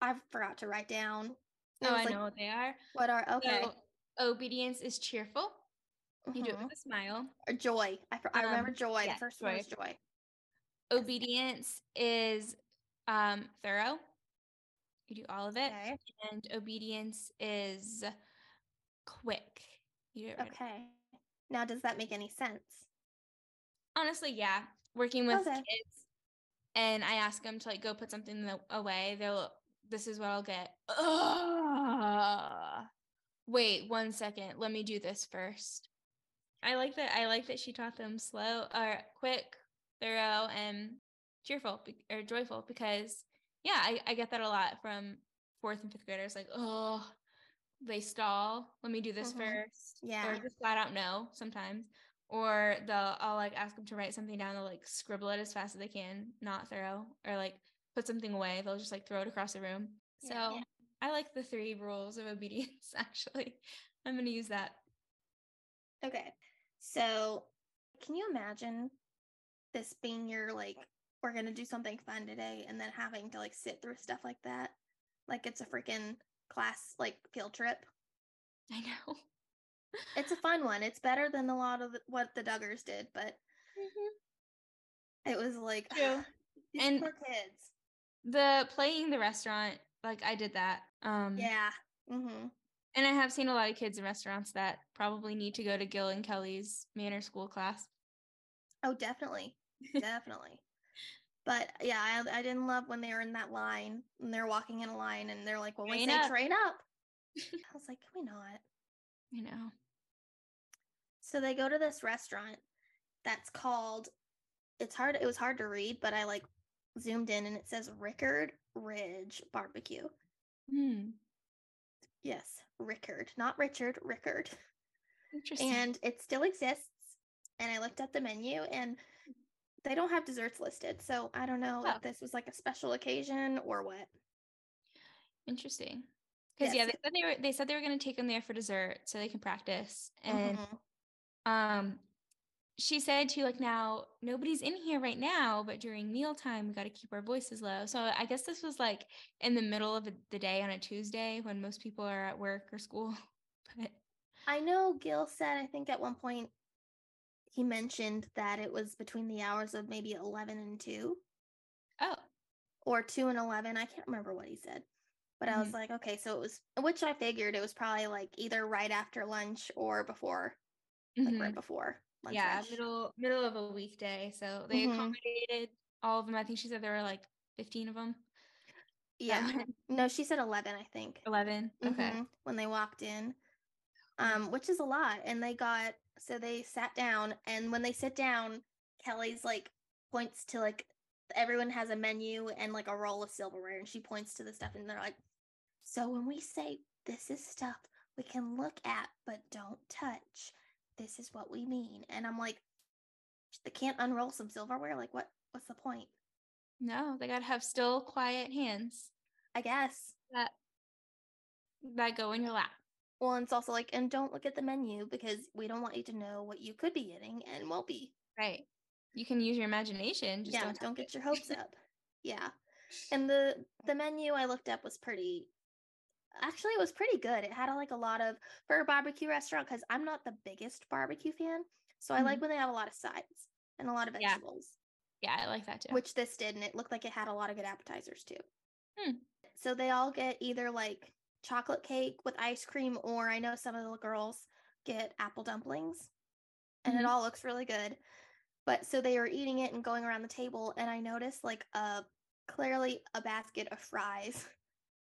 I forgot to write down. Oh, I, I like, know what they are. What are, okay. So, obedience is cheerful. Mm-hmm. You do it with a smile. Or joy. I, I remember um, joy. Yeah, first joy. One was joy. Obedience is um, thorough. You do all of it. Okay. And obedience is quick. You do it right okay. Away. Now, does that make any sense? Honestly, yeah. Working with okay. kids, and I ask them to like go put something away, they'll this is what I'll get. Ugh. Wait one second. Let me do this first. I like that. I like that she taught them slow or quick, thorough, and cheerful or joyful because, yeah, I, I get that a lot from fourth and fifth graders. Like, oh, they stall. Let me do this mm-hmm. first. Yeah. Or just flat out no sometimes. Or they'll, I'll like ask them to write something down. They'll like scribble it as fast as they can, not thorough, or like put something away, they'll just like throw it across the room. Yeah, so yeah. I like the three rules of obedience, actually. I'm going to use that. Okay. So can you imagine this being your, like, we're going to do something fun today and then having to like sit through stuff like that? Like it's a freaking class, like field trip. I know. It's a fun one. It's better than a lot of the, what the Duggars did, but mm-hmm. it was like, yeah. These and poor kids. The playing the restaurant, like I did that. Um, yeah. Mm-hmm. And I have seen a lot of kids in restaurants that probably need to go to Gil and Kelly's Manor School class. Oh, definitely. Definitely. But yeah, I, I didn't love when they were in that line and they're walking in a line and they're like, well, we say train up. I was like, can we not? You know. So they go to this restaurant that's called, it's hard, it was hard to read, but I like zoomed in and it says Rickard Ridge Barbecue. Hmm. Yes, Rickard, not Richard, Rickard. Interesting. And it still exists. And I looked at the menu and they don't have desserts listed. So I don't know oh. if this was like a special occasion or what. Interesting. Because yes. yeah, they said they were they said they were going to take them there for dessert so they can practice. And mm-hmm. um she said to like, now nobody's in here right now, but during mealtime, we got to keep our voices low. So I guess this was like in the middle of the day on a Tuesday when most people are at work or school. But I know Gil said, I think at one point he mentioned that it was between the hours of maybe eleven and two. Oh. Or two and eleven. I can't remember what he said, but mm-hmm. I was like, okay, so it was, which I figured it was probably like either right after lunch or before, like mm-hmm. right before. Lunch yeah, lunch. middle middle of a weekday. So they mm-hmm. accommodated all of them. I think she said there were like fifteen of them. Yeah. Um, no, she said eleven, I think. eleven. Okay. Mm-hmm. When they walked in, um, which is a lot. And they got, so they sat down. And when they sit down, Kelly's like points to like, everyone has a menu and like a roll of silverware. And she points to the stuff and they're like, so when we say this is stuff we can look at but don't touch, this is what we mean. And I'm like, they can't unroll some silverware? Like, what? What's the point? No, they got to have still, quiet hands. I guess. That, that go in your lap. Well, and it's also like, and don't look at the menu because we don't want you to know what you could be eating and won't be. Right. you can use your imagination. Just yeah, don't, don't get your hopes up. Yeah. And the the menu I looked up was pretty, actually it was pretty good. It had like a lot of, for a barbecue restaurant, because I'm not the biggest barbecue fan, so mm-hmm. I like when they have a lot of sides and a lot of vegetables. Yeah. yeah, I like that too. Which this did, and it looked like it had a lot of good appetizers too. Hmm. So they all get either like chocolate cake with ice cream, or I know some of the girls get apple dumplings, and mm-hmm. it all looks really good. But so they were eating it and going around the table, and I noticed like a clearly a basket of fries,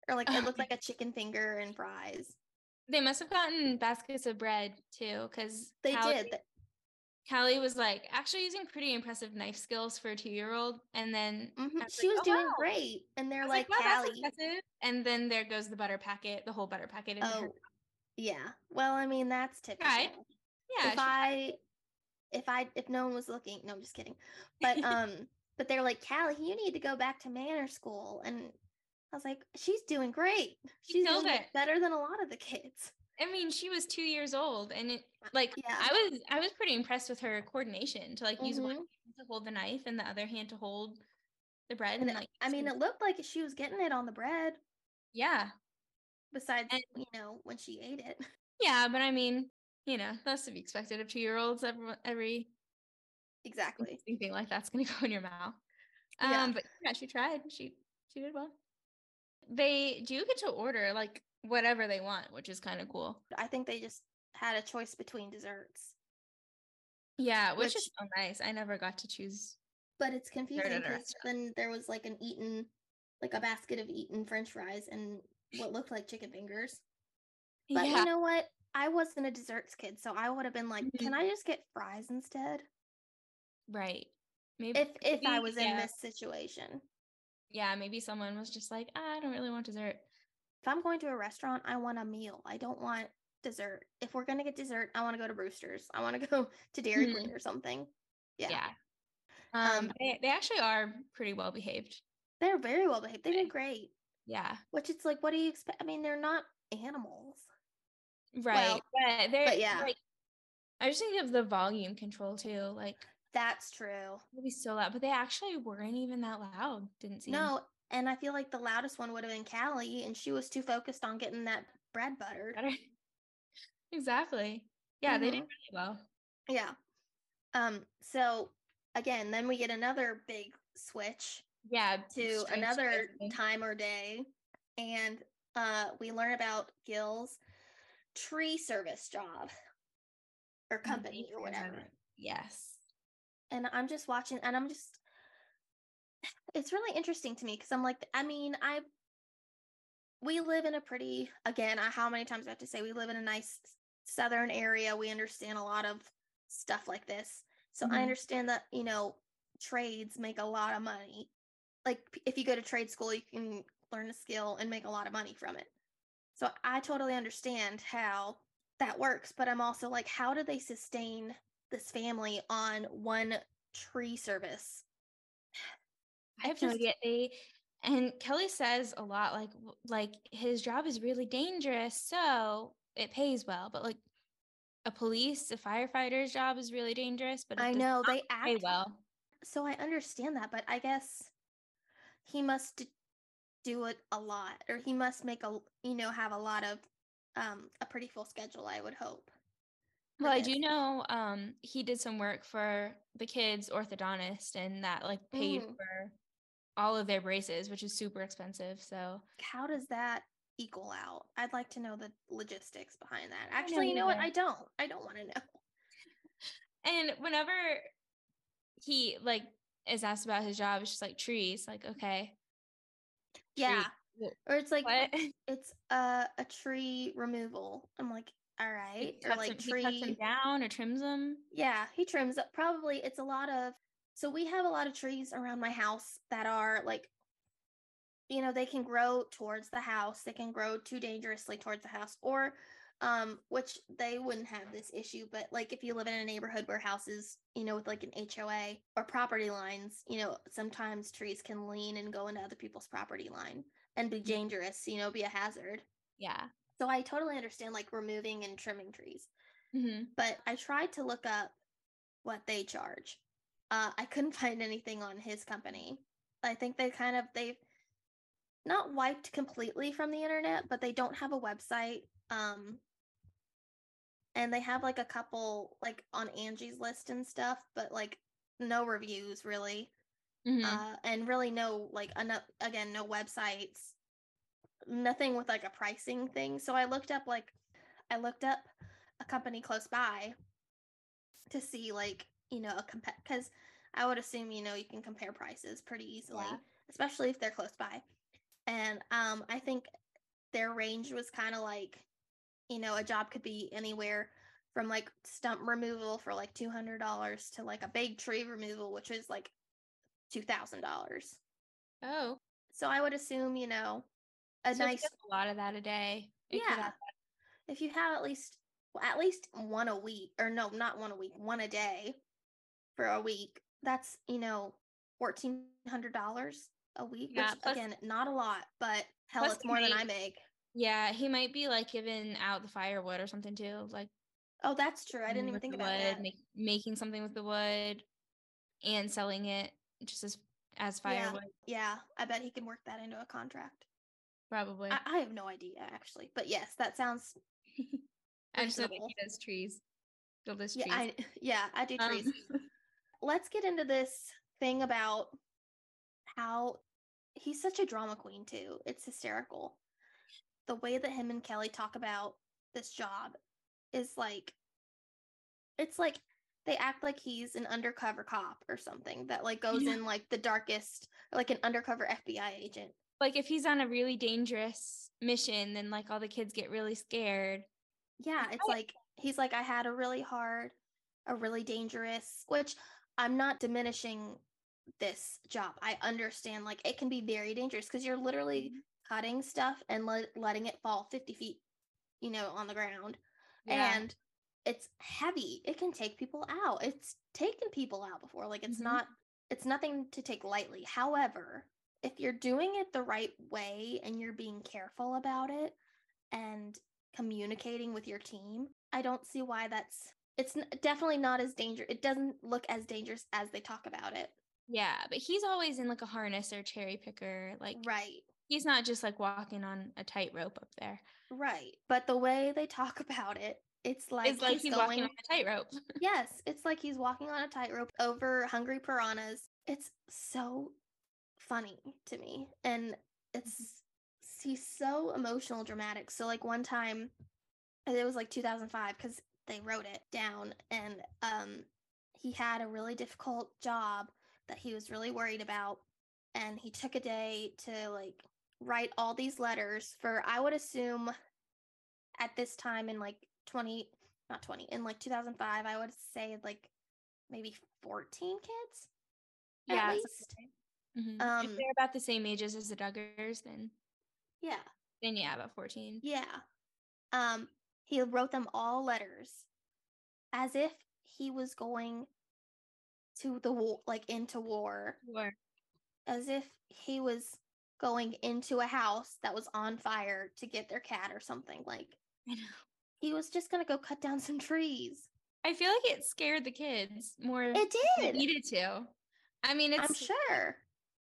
or like it looked like a chicken finger and fries. They must have gotten baskets of bread too, because they Callie, did Callie was like actually using pretty impressive knife skills for a two-year-old, and then mm-hmm. was she like, was oh, doing wow. great, and they're like, like wow, Callie, and then there goes the butter packet, the whole butter packet in oh her. Yeah, well I mean that's typical, right? Yeah, if I if I if no one was looking, no I'm just kidding, but um but they're like, Callie, you need to go back to manor school. And I was like, she's doing great. She's doing it better than a lot of the kids. I mean, she was two years old, and it, like, yeah. I was, I was pretty impressed with her coordination to like mm-hmm. use one hand to hold the knife and the other hand to hold the bread. And, and like, I mean, it looked like she was getting it on the bread. Yeah. Besides, and, you know, when she ate it. Yeah, but I mean, you know, that's to be expected of two-year-olds. Every, every exactly anything like that's gonna go in your mouth. Um yeah. But yeah, she tried. She she did well. They do get to order like whatever they want, which is kind of cool. I think they just had a choice between desserts, yeah which, which is so nice. I never got to choose, but it's confusing because then there was like an Eaton, like a basket of Eaton french fries and what looked like chicken fingers, but yeah. You know what, I wasn't a desserts kid, so I would have been like, can I just get fries instead? Right. Maybe if if maybe, I was yeah. in this situation. Yeah, maybe someone was just like, ah, I don't really want dessert. If I'm going to a restaurant, I want a meal. I don't want dessert. If we're gonna get dessert, I want to go to Brewster's. I want to go to Dairy mm-hmm. Queen or something. Yeah. Yeah. Um, um they, they actually are pretty well behaved. They're very well behaved. They did great. Yeah. Which it's like, what do you expect? I mean, they're not animals. Right. Well, but they're but yeah. Like, I just think of the volume control too. Like that's true. It'd be so loud, but they actually weren't even that loud. Didn't seem. No, and I feel like the loudest one would have been Callie, and she was too focused on getting that bread buttered. Exactly. Yeah, mm-hmm. They did really well. Yeah. Um. So again, then we get another big switch. Yeah. To another switch. Time or day, and uh, we learn about Gil's tree service job or company mm-hmm. or whatever. Yes. And I'm just watching, and I'm just, it's really interesting to me because I'm like, I mean, I, we live in a pretty, again, I, how many times do I have to say we live in a nice southern area. We understand a lot of stuff like this. So mm-hmm. I understand that, you know, trades make a lot of money. Like if you go to trade school, you can learn a skill and make a lot of money from it. So I totally understand how that works. But I'm also like, how do they sustain this family on one tree service? I have no idea. They, and Kelly says a lot like like his job is really dangerous, so it pays well. But like a police, a firefighter's job is really dangerous, but I know they act well. So I understand that, but I guess he must do it a lot, or he must make a you know have a lot of um a pretty full schedule, I would hope. Well, I do know um, he did some work for the kids' orthodontist, and that like paid mm. for all of their braces, which is super expensive. So how does that equal out? I'd like to know the logistics behind that. Actually, you know what? I don't. I don't want to know. And whenever he like is asked about his job, it's just like trees. Like, okay. Yeah. Tree. Or it's like what? It's a, a tree removal. I'm like, all right, or like him, tree cuts them down or trims them. Yeah, he trims up. Probably it's a lot of. So we have a lot of trees around my house that are like, you know, they can grow towards the house. They can grow too dangerously towards the house, or, um, which they wouldn't have this issue. But like, if you live in a neighborhood where houses, you know, with like an H O A or property lines, you know, sometimes trees can lean and go into other people's property line and be dangerous. You know, be a hazard. Yeah. So I totally understand like removing and trimming trees, mm-hmm. but I tried to look up what they charge. Uh, I couldn't find anything on his company. I think they kind of, they've not wiped completely from the internet, but they don't have a website. Um, and they have like a couple, like on Angie's List and stuff, but like no reviews really. Mm-hmm. Uh, and really no, like, enough, again, no websites, nothing with like a pricing thing. So I looked up like, I looked up a company close by to see like, you know, a comp- because I would assume, you know, you can compare prices pretty easily, yeah. especially if they're close by. And um, I think their range was kind of like, you know, a job could be anywhere from like stump removal for like two hundred dollars to like a big tree removal, which is like two thousand dollars. Oh. So I would assume, you know, a so nice. A lot of that a day. It yeah. If you have at least, at least one a week, or no, not one a week, one a day for a week, that's, you know, fourteen hundred dollars a week, yeah, which plus, again, not a lot, but hell, it's more might, than I make. Yeah, he might be like giving out the firewood or something too. Like, oh, that's true. I didn't even think about wood, that. Make, making something with the wood and selling it just as as firewood. Yeah, yeah, I bet he can work that into a contract. Probably. I, I have no idea actually, but yes, that sounds. I just know that he does trees. He'll list trees. Yeah, I, yeah, I do trees. Um. Let's get into this thing about how he's such a drama queen too. It's hysterical. The way that him and Kelly talk about this job is like, it's like they act like he's an undercover cop or something that like goes yeah. in like the darkest, like an undercover F B I agent. Like if he's on a really dangerous mission, then like all the kids get really scared. Yeah, it's like, he's like, I had a really hard, a really dangerous, which I'm not diminishing this job. I understand, like, it can be very dangerous because you're literally cutting stuff and le- letting it fall fifty feet, you know, on the ground. Yeah. And it's heavy. It can take people out. It's taken people out before. Like, it's mm-hmm. not, it's nothing to take lightly. However, if you're doing it the right way and you're being careful about it and communicating with your team, I don't see why that's, it's definitely not as dangerous. It doesn't look as dangerous as they talk about it. Yeah, but he's always in like a harness or cherry picker, like right. He's not just like walking on a tightrope up there. Right. But the way they talk about it, it's like it's like he's, he's going, walking on a tightrope. Yes, it's like he's walking on a tightrope over hungry piranhas. It's so funny to me, and it's he's so emotional, dramatic. So like one time, it was like two thousand five because they wrote it down, and um, he had a really difficult job that he was really worried about, and he took a day to like write all these letters for, I would assume at this time in like twenty not twenty in like two thousand five, I would say like maybe fourteen kids, yeah, at least. Mm-hmm. Um, if they're about the same ages as the Duggars, then yeah then yeah about fourteen, yeah. Um he wrote them all letters as if he was going to the war, like into war. war as if he was going into a house that was on fire to get their cat or something. Like, I know, he was just gonna go cut down some trees. I feel like it scared the kids more it did than it needed to. I mean, it's I'm sure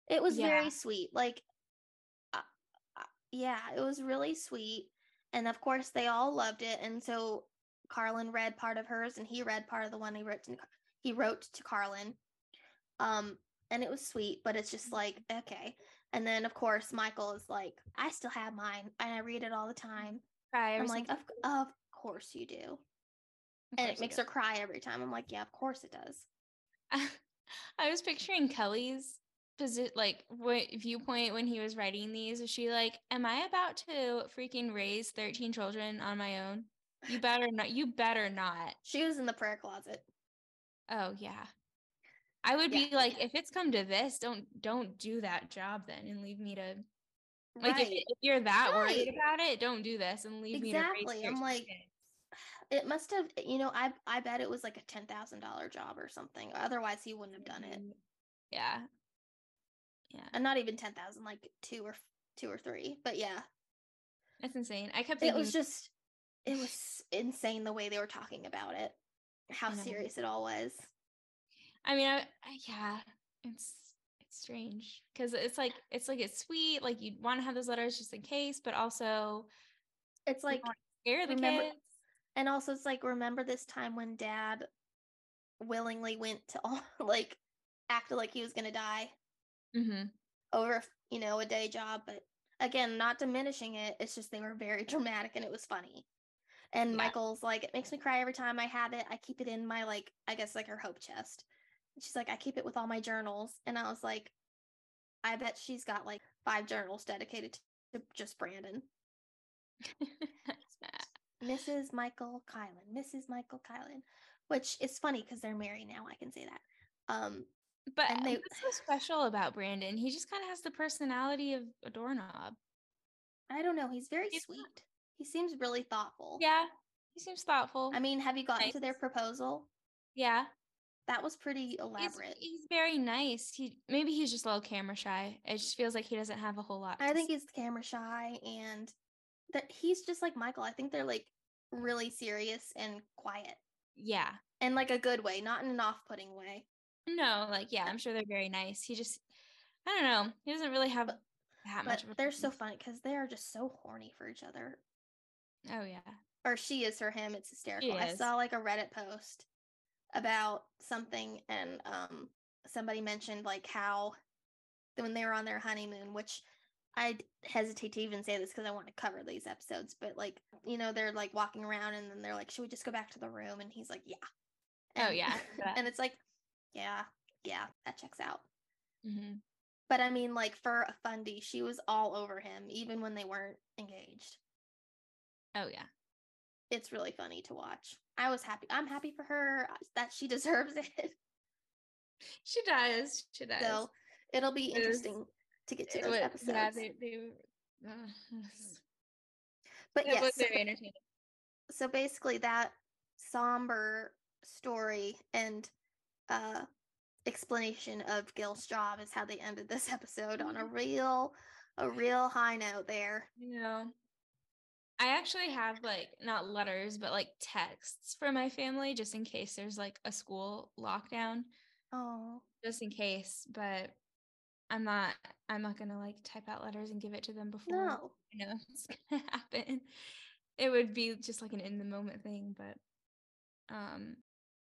it was yeah. very sweet. Like, uh, uh, yeah, it was really sweet. And of course they all loved it. And so Carlin read part of hers and he read part of the one he wrote to, he wrote to Carlin. Um, and it was sweet, but it's just like, okay. And then of course, Michael is like, I still have mine and I read it all the time. Cry I'm like, of, of course you do. Course and it makes do. her cry every time. I'm like, yeah, of course it does. I was picturing Kelly's posi- like what viewpoint when he was writing these. Is she like, am I about to freaking raise thirteen children on my own? You better not. You better not. She was in the prayer closet. Oh yeah. I would yeah. be like, if it's come to this, don't, don't do that job then and leave me to like, right. if, if you're that right. worried about it, don't do this and leave exactly. me to raise I'm like, kids. It must have, you know, I I bet it was like a ten thousand dollars job or something. Otherwise, he wouldn't have done it. Yeah. Yeah. And not even ten thousand, like two or two or three. But yeah. That's insane. I kept thinking. It was just, it was insane the way they were talking about it. How serious it all was. I mean, I, I, yeah, it's it's strange because it's like it's like it's sweet, like you want to have those letters just in case, but also it's like scare the remember, kids. And also, it's like remember this time when Dad willingly went to all like acted like he was gonna die mm-hmm. over you know a day job, but again, not diminishing it. It's just they were very dramatic and it was funny. And yeah. Michael's like, it makes me cry every time I have it. I keep it in my, like, I guess like her hope chest. And she's like, I keep it with all my journals. And I was like, I bet she's got like five journals dedicated to just Brandon. Missus Michael Kylan, Missus Michael Kylan, which is funny because they're married now. I can say that. Um, But and they, what's so special about Brandon? He just kind of has the personality of a doorknob. I don't know. He's very he's sweet. Not. He seems really thoughtful. Yeah, he seems thoughtful. I mean, have you gotten nice. to their proposal? Yeah. That was pretty elaborate. He's, he's very nice. He Maybe he's just a little camera shy. It just feels like he doesn't have a whole lot. I think he's camera shy, and that he's just like Michael. I think they're like really serious and quiet. Yeah. And like a good way, not in an off-putting way. No, like, yeah, I'm sure they're very nice. He just, I don't know. He doesn't really have but, that but much. Of a they're thing. So funny because they are just so horny for each other. Oh, yeah. Or she is for him. It's hysterical. I saw like a Reddit post about something and um, somebody mentioned like how when they were on their honeymoon, which I hesitate to even say this because I want to cover these episodes, but like, you know, they're like walking around and then they're like, should we just go back to the room? And he's like, yeah. And, oh, yeah. And it's like, yeah, yeah, that checks out. Mm-hmm. But I mean, like for Fundy, she was all over him, even when they weren't engaged. Oh yeah, it's really funny to watch. I was happy. I'm happy for her that she deserves it. She does. She does. So it'll be it interesting was, to get to those was, episodes. Yeah, they. they uh, but yes, yeah, so, very entertaining. So basically, that somber story and. uh explanation of Gil's job is how they ended this episode on a real a real high note there. You know, I actually have like not letters but like texts for my family just in case there's like a school lockdown. Oh, just in case, but I'm not I'm not gonna like type out letters and give it to them before no. I know it's gonna happen. It would be just like an in the moment thing, but um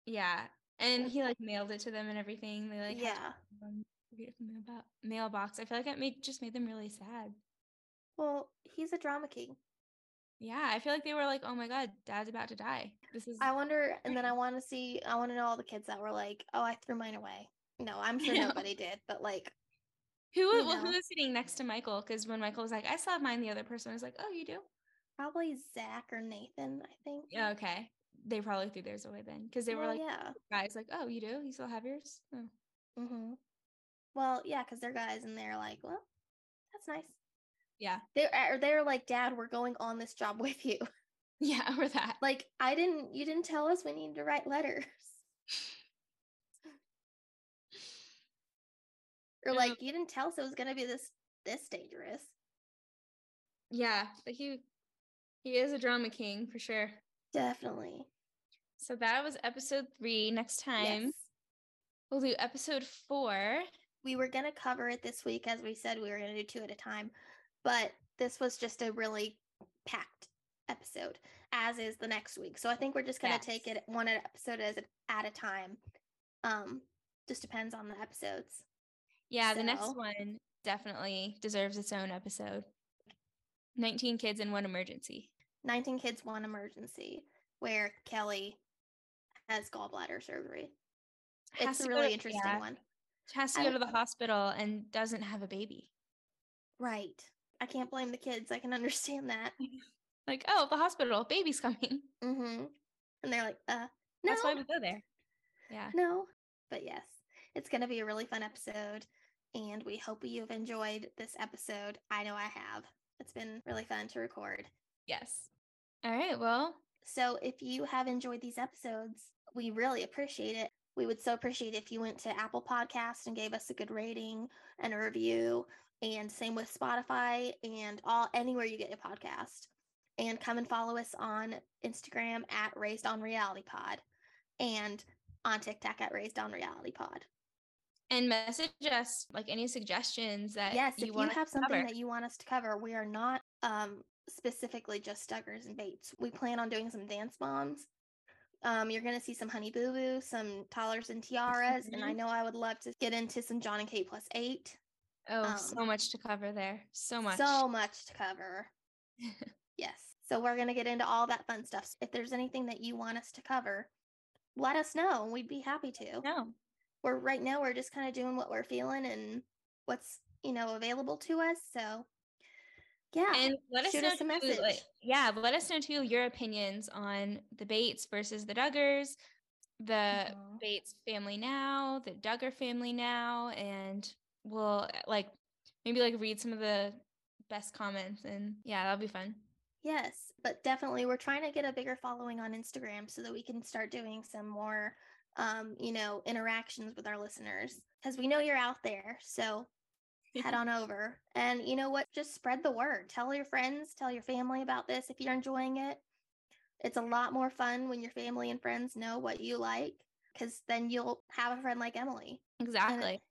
yeah. And he like mailed it to them and everything. They like yeah, had to mailbox. I feel like it made just made them really sad. Well, he's a drama king. Yeah, I feel like they were like, oh my God, Dad's about to die. This is. I wonder, and then I want to see. I want to know all the kids that were like, oh, I threw mine away. No, I'm sure nobody did, but like, who was well, who was sitting next to Michael? Because when Michael was like, I still have mine, the other person was like, oh, you do? Probably Zach or Nathan, I think. Yeah. Okay. They probably threw theirs away then because they well, were like yeah. guys like oh you do you still have yours oh. Mm-hmm. Well yeah because they're guys and they're like well that's nice yeah they're they're like Dad we're going on this job with you yeah or that like I didn't you didn't tell us we needed to write letters or like you didn't tell us it was gonna be this this dangerous yeah like he he is a drama king for sure. Definitely. So that was episode three. Next time, yes. We'll do episode four. We were going to cover it this week. As we said, we were going to do two at a time, but this was just a really packed episode, as is the next week. So I think we're just going to yes. take it one episode at a time. Um, just depends on the episodes. Yeah, so. The next one definitely deserves its own episode. nineteen kids in one emergency. nineteen kids, one emergency, where Kelly has gallbladder surgery. It's a really interesting yeah. one. She has to I, go to the hospital and doesn't have a baby. Right. I can't blame the kids. I can understand that. Like, oh, the hospital, baby's coming. Mm-hmm. And they're like, uh, no. That's why we go there. Yeah. No. But yes, it's going to be a really fun episode, and we hope you've enjoyed this episode. I know I have. It's been really fun to record. Yes. All right, well. So if you have enjoyed these episodes, we really appreciate it. We would so appreciate it if you went to Apple Podcasts and gave us a good rating and a review, and same with Spotify and all anywhere you get your podcast. And come and follow us on Instagram at Raised on Reality Pod. And on TikTok at Raised on Reality Pod. And message us like any suggestions that yes, you want. Yes, if you have something cover. that you want us to cover, we are not um, specifically just Duggars and Bates. We plan on doing some dance moms. Um, you're going to see some Honey Boo Boo, some Toddlers and Tiaras, mm-hmm. and I know I would love to get into some John and Kate plus eight. Oh, um, so much to cover there. So much. So much to cover. Yes. So we're going to get into all that fun stuff. So if there's anything that you want us to cover, let us know. We'd be happy to. No. We're right now, we're just kind of doing what we're feeling and what's, you know, available to us. So yeah. And let us shoot know us a message. Too, like, yeah. Let us know too your opinions on the Bates versus the Duggars, the mm-hmm. Bates family now, the Duggar family now, and we'll like maybe like read some of the best comments, and yeah, that'll be fun. Yes, but definitely we're trying to get a bigger following on Instagram so that we can start doing some more um you know interactions with our listeners, because we know you're out there. So head on over and you know what just spread the word. Tell your friends, tell your family about this if you're enjoying it. It's a lot more fun when your family and friends know what you like, because then you'll have a friend like Emily. Exactly.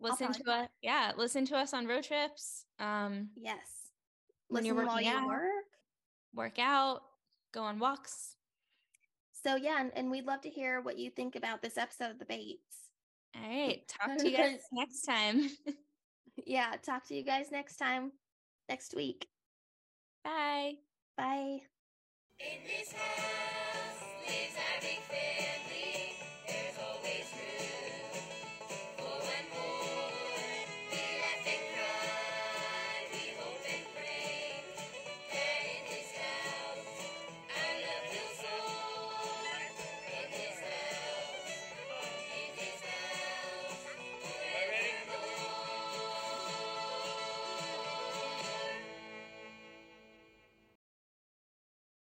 Listen to us. Yeah. Listen to us on road trips. Um, yes. Listen when you're while you out, work. Work out. Go on walks. So, yeah. And, and we'd love to hear what you think about this episode of The Bates. All right. Talk to you guys next time. Yeah. Talk to you guys next time. Next week. Bye. Bye. In this house lives our